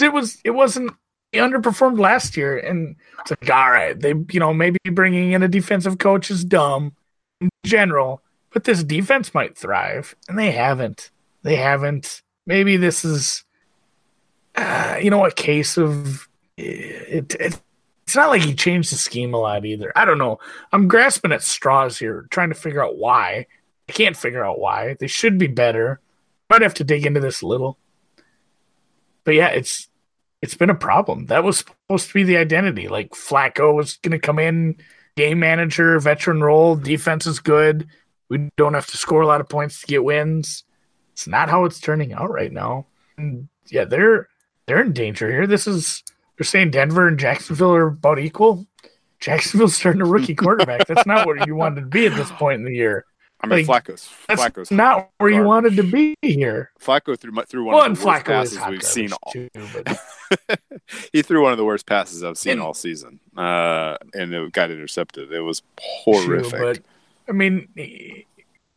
It underperformed last year, and it's like, all right, maybe bringing in a defensive coach is dumb in general, but this defense might thrive, and they haven't. Maybe this is, a case of it's not like he changed the scheme a lot either. I don't know. I'm grasping at straws here, trying to figure out why. I can't figure out why. They should be better. Might have to dig into this a little. But, yeah, it's been a problem. That was supposed to be the identity. Like, Flacco was going to come in, game manager, veteran role, defense is good. We don't have to score a lot of points to get wins. It's not how it's turning out right now. And yeah, they're in danger here. They're saying Denver and Jacksonville are about equal. Jacksonville's starting a rookie quarterback. That's not what you wanted to be at this point in the year. I mean, Flacco's not where you wanted to be here. Flacco threw one of the worst passes we've seen all. He threw one of the worst passes I've seen all season, and it got intercepted. It was horrific. True, but I mean,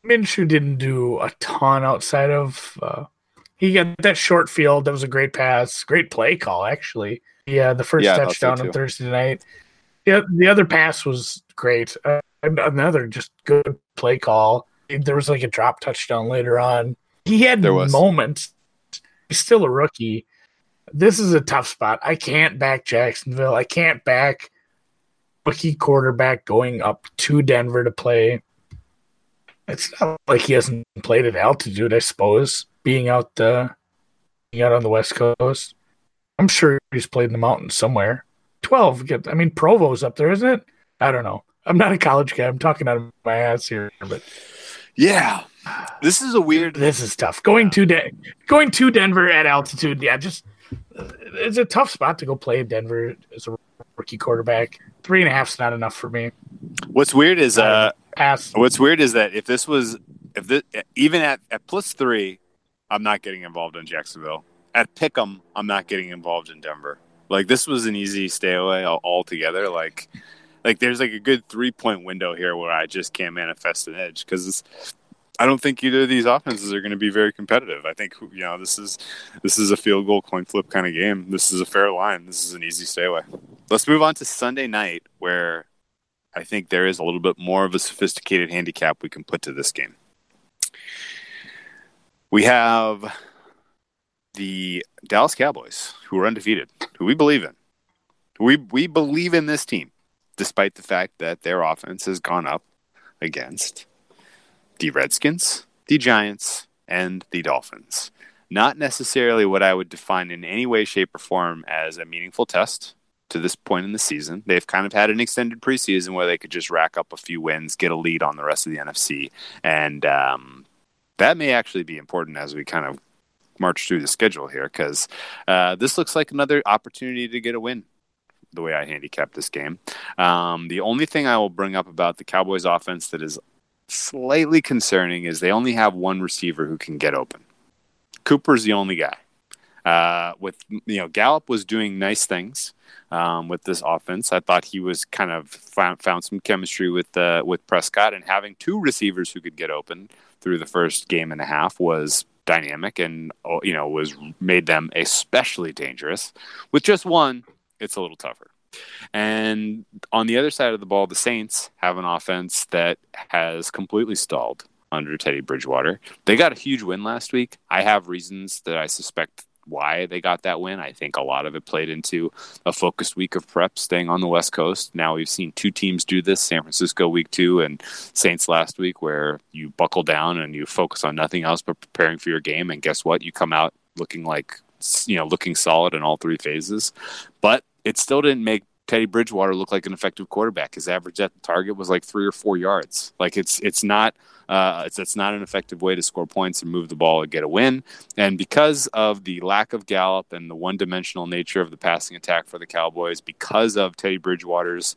Minshew didn't do a ton outside of he got that short field. That was a great pass, great play call actually. Yeah, the first touchdown on Thursday night. Yeah, the other pass was great. Another just good play call. There was like a drop touchdown later on. He had moments. He's still a rookie. This is a tough spot. I can't back Jacksonville. I can't back rookie quarterback going up to Denver to play. It's not like he hasn't played at altitude, I suppose, being out on the West Coast. I'm sure he's played in the mountains somewhere. 12, I mean, Provo's up there, isn't it? I don't know. I'm not a college guy. I'm talking out of my ass here, but yeah, this is tough. Going to Denver at altitude. Yeah, it's a tough spot to go play in Denver as a rookie quarterback. 3.5's not enough for me. What's weird is that even at +3, I'm not getting involved in Jacksonville. At Pick'em, I'm not getting involved in Denver. Like, this was an easy stay away altogether. Like there's like a good 3-point window here where I just can't manifest an edge because I don't think either of these offenses are going to be very competitive. I think this is a field goal coin flip kind of game. This is a fair line. This is an easy stay away. Let's move on to Sunday night, where I think there is a little bit more of a sophisticated handicap we can put to this game. We have the Dallas Cowboys, who are undefeated, who we believe in. We believe in this team, despite the fact that their offense has gone up against the Redskins, the Giants, and the Dolphins. Not necessarily what I would define in any way, shape, or form as a meaningful test to this point in the season. They've kind of had an extended preseason where they could just rack up a few wins, get a lead on the rest of the NFC, and that may actually be important as we kind of march through the schedule here, because this looks like another opportunity to get a win, the way I handicap this game. The only thing I will bring up about the Cowboys offense that is slightly concerning is they only have one receiver who can get open. Cooper's the only guy. Gallup was doing nice things with this offense. I thought he was kind of found some chemistry with Prescott, and having two receivers who could get open through the first game and a half was dynamic and was made them especially dangerous. With just one, it's a little tougher. And on the other side of the ball, the Saints have an offense that has completely stalled under Teddy Bridgewater. They got a huge win last week. I have reasons that I suspect why they got that win. I think a lot of it played into a focused week of prep, staying on the West Coast. Now we've seen two teams do this, San Francisco week 2 and Saints last week, where you buckle down and you focus on nothing else but preparing for your game. And guess what? You come out looking solid in all three phases. But it still didn't make Teddy Bridgewater look like an effective quarterback. His average at the target was like 3 or 4 yards. Like it's not an effective way to score points and move the ball and get a win. And because of the lack of Gallup and the one-dimensional nature of the passing attack for the Cowboys, because of Teddy Bridgewater's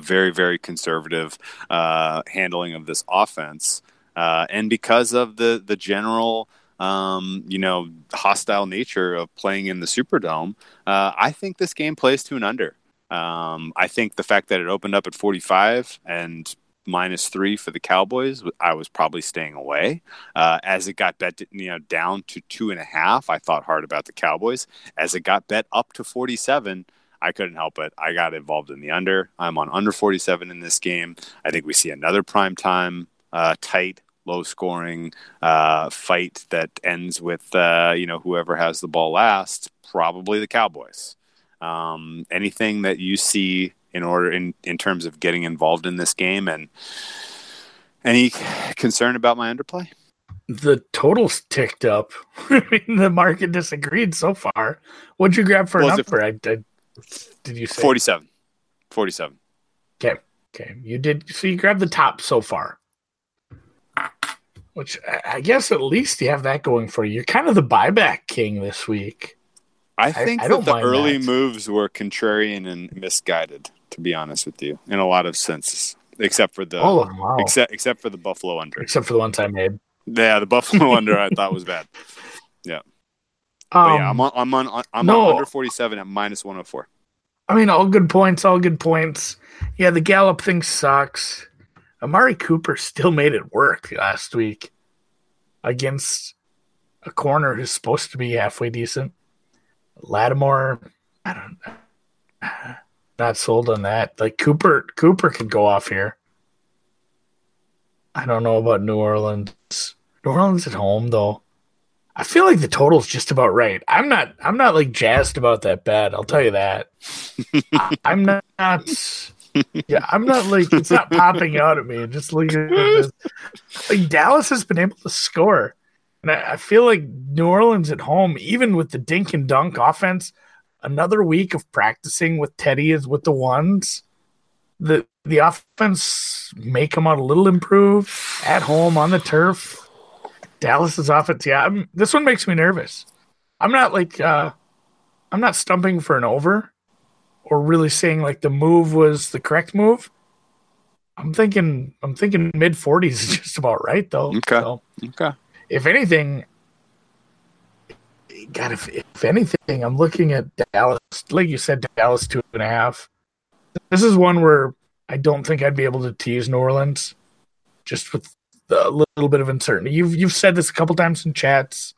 very, very conservative handling of this offense, and because of the general hostile nature of playing in the Superdome, I think this game plays to an under. I think the fact that it opened up at 45 and -3 for the Cowboys, I was probably staying away. As it got bet, down to 2.5, I thought hard about the Cowboys. As it got bet up to 47, I couldn't help it. I got involved in the under. I'm on under 47 in this game. I think we see another primetime, tight, low-scoring fight that ends with whoever has the ball last, probably the Cowboys. Anything that you see in terms of getting involved in this game, and any concern about my underplay? The total's ticked up. I mean, the market disagreed so far. What'd you grab for an number? Did you say 47? 47. Okay. You did. So you grabbed the top so far, which I guess at least you have that going for you. You're kind of the buyback king this week. I think that the early moves were contrarian and misguided, to be honest with you, in a lot of senses, except for the except for the Buffalo under. Except for the ones I made. Yeah, the Buffalo under I thought was bad. Yeah. I'm on under 47 at -104. I mean, all good points. Yeah, the Gallup thing sucks. Amari Cooper still made it work last week against a corner who's supposed to be halfway decent. Lattimore, not sold on that. Like Cooper could go off here. I don't know about New Orleans. New Orleans at home though. I feel like the total's just about right. I'm not like jazzed about that bet. I'll tell you that. I'm not. Yeah, I'm not like, it's not popping out at me. Just looking at this. Like, Dallas has been able to score. And I feel like New Orleans at home, even with the dink and dunk offense, another week of practicing with Teddy is with the ones. The offense may come out a little improved at home on the turf. Dallas's offense, yeah. This one makes me nervous. I'm not like I'm not stumping for an over or really saying like the move was the correct move. I'm thinking mid-40s is just about right though. Okay. So, okay. If anything, God, if anything, I'm looking at Dallas. Like you said, Dallas 2.5. This is one where I don't think I'd be able to tease New Orleans, just with a little bit of uncertainty. You've said this a couple times in chats.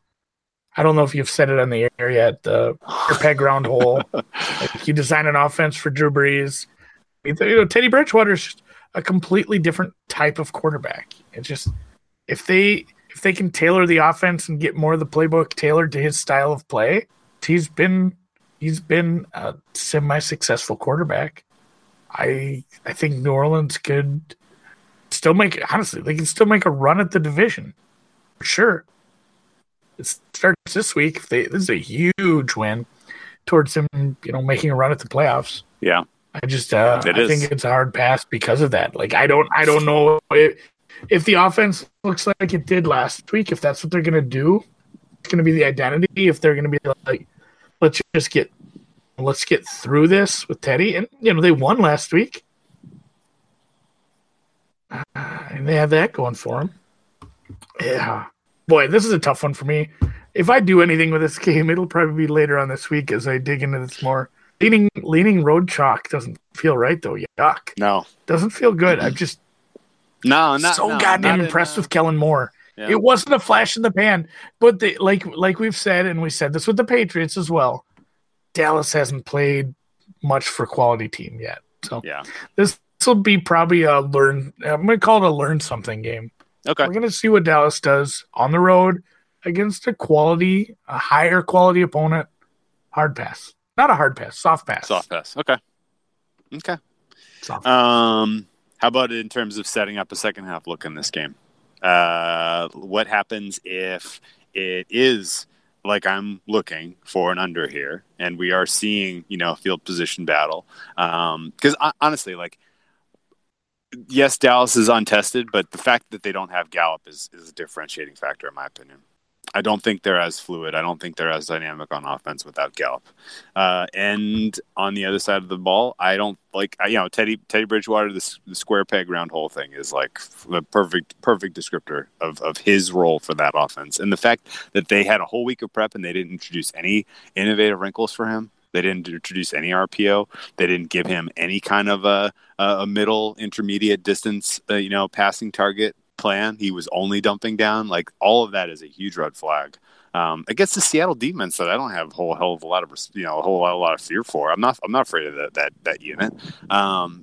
I don't know if you've said it on the air yet. Your peg round hole. Like you design an offense for Drew Brees. You know, Teddy Bridgewater's a completely different type of quarterback. It's just if they can tailor the offense and get more of the playbook tailored to his style of play, he's been a semi-successful quarterback. I think New Orleans could still make, honestly, they can still make a run at the division. For sure. It starts this week. This is a huge win towards them, you know, making a run at the playoffs. Yeah. I just think it's a hard pass because of that. Like I don't know if the offense looks like it did last week, if that's what they're going to do, it's going to be the identity. If they're going to be like, let's get through this with Teddy. And, you know, they won last week. And they have that going for them. Yeah. Boy, this is a tough one for me. If I do anything with this game, it'll probably be later on this week as I dig into this more. Leaning road chalk doesn't feel right, though. Yuck. No. Doesn't feel good. I've just goddamn impressed with Kellen Moore. Yeah. It wasn't a flash in the pan. But like we've said, and we said this with the Patriots as well, Dallas hasn't played much for quality team yet. So yeah. This will be probably I'm going to call it a learn something game. Okay. We're going to see what Dallas does on the road against a higher quality opponent. Hard pass. Not a hard pass, soft pass. Soft pass. Okay. Soft pass. How about in terms of setting up a second half look in this game? What happens if it is like I'm looking for an under here and we are seeing, you know, field position battle? Because honestly, like, yes, Dallas is untested, but the fact that they don't have Gallup is a differentiating factor in my opinion. I don't think they're as fluid. I don't think they're as dynamic on offense without Gallup. And on the other side of the ball, I don't like, you know, Teddy Bridgewater, the square peg round hole thing is like the perfect descriptor of his role for that offense. And the fact that they had a whole week of prep and they didn't introduce any innovative wrinkles for him. They didn't introduce any RPO. They didn't give him any kind of a middle intermediate distance, you know, passing target plan. He was only dumping down. Like all of that is a huge red flag against the Seattle demons that I don't have a whole hell of a lot of, you know, a lot of fear for. I'm not afraid of that unit.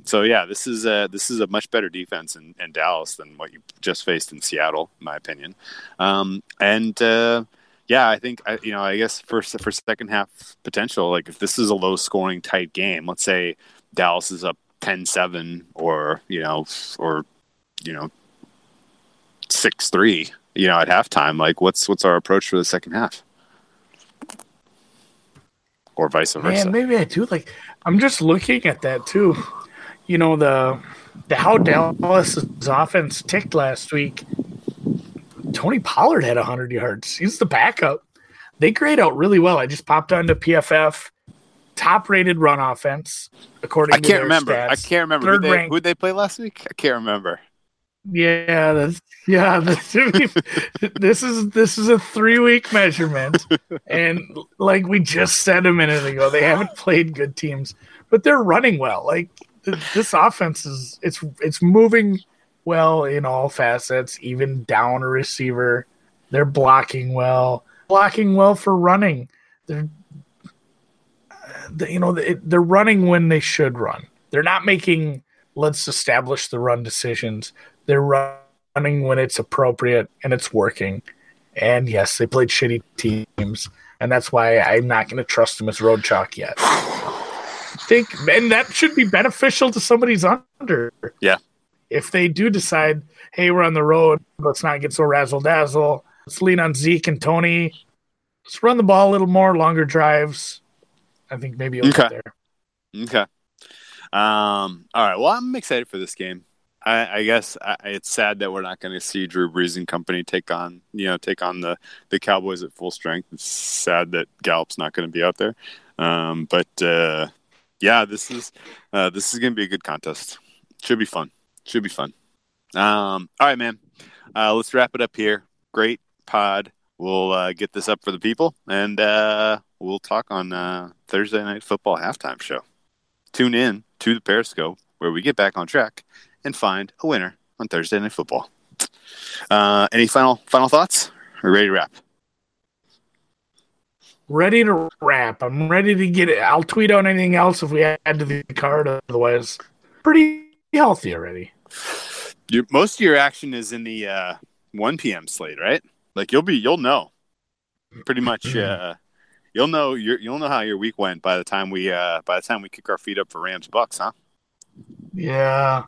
So yeah, this is a much better defense in Dallas than what you just faced in Seattle, in my opinion. Yeah, I think, you know, I guess for second half potential, like if this is a low scoring tight game, let's say Dallas is up 10-7 or 6-3, you know, at halftime, like what's our approach for the second half? Or vice versa. Man, maybe I do. Like I'm just looking at that too. You know, the how Dallas' offense ticked last week. Tony Pollard had 100 yards. He's the backup. They grade out really well. I just popped onto PFF. Top-rated run offense, according to their stats. I can't remember. Who did they play last week? I can't remember. Yeah. This is a 3-week measurement. And like we just said a minute ago, they haven't played good teams. But they're running well. Like this offense is it's moving – well, in all facets, even down a receiver, they're blocking well for running. They're running when they should run. They're not making let's establish the run decisions. They're running when it's appropriate and it's working. And yes, they played shitty teams, and that's why I'm not going to trust them as road chalk yet. think, and that should be beneficial to somebody's under. Yeah. If they do decide, hey, we're on the road, let's not get so razzle-dazzle. Let's lean on Zeke and Tony. Let's run the ball a little more, longer drives. I think maybe you'll get there. Okay. All right. Well, I'm excited for this game. I guess it's sad that we're not going to see Drew Brees and company take on the Cowboys at full strength. It's sad that Gallup's not going to be out there. But this is going to be a good contest. Should be fun. All right, man. Let's wrap it up here. Great pod. We'll get this up for the people, and we'll talk on Thursday Night Football halftime show. Tune in to the Periscope, where we get back on track and find a winner on Thursday Night Football. Any final thoughts? Are we ready to wrap? Ready to wrap. I'm ready to get it. I'll tweet out anything else if we add to the card. Otherwise, pretty healthy already. Most of your action is in the 1 p.m. slate, right? Like you'll know pretty much. You'll know how your week went by the time we kick our feet up for Rams Bucks, huh? Yeah,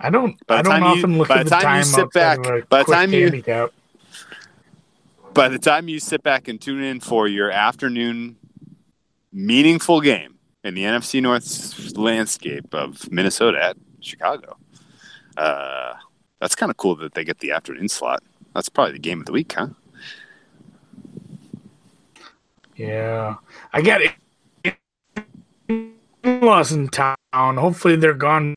I don't often look at the time. You sit back by the time you sit back and tune in for your afternoon meaningful game in the NFC North's landscape of Minnesota at Chicago. That's kind of cool that they get the afternoon slot. That's probably the game of the week, huh? Yeah. I got in-laws in town. Hopefully they're gone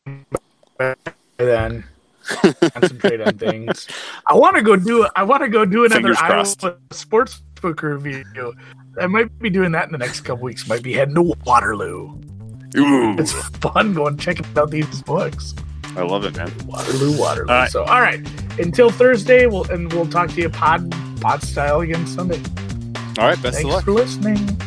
by then. Concentrate on things. I want to go do another Iowa sportsbook review. I might be doing that in the next couple weeks. Might be heading to Waterloo. Ooh. It's fun going checking out these books. I love it, man. Waterloo. All right. So, all right. Until Thursday, we'll talk to you pod style again Sunday. All right. Best of luck. Thanks for listening.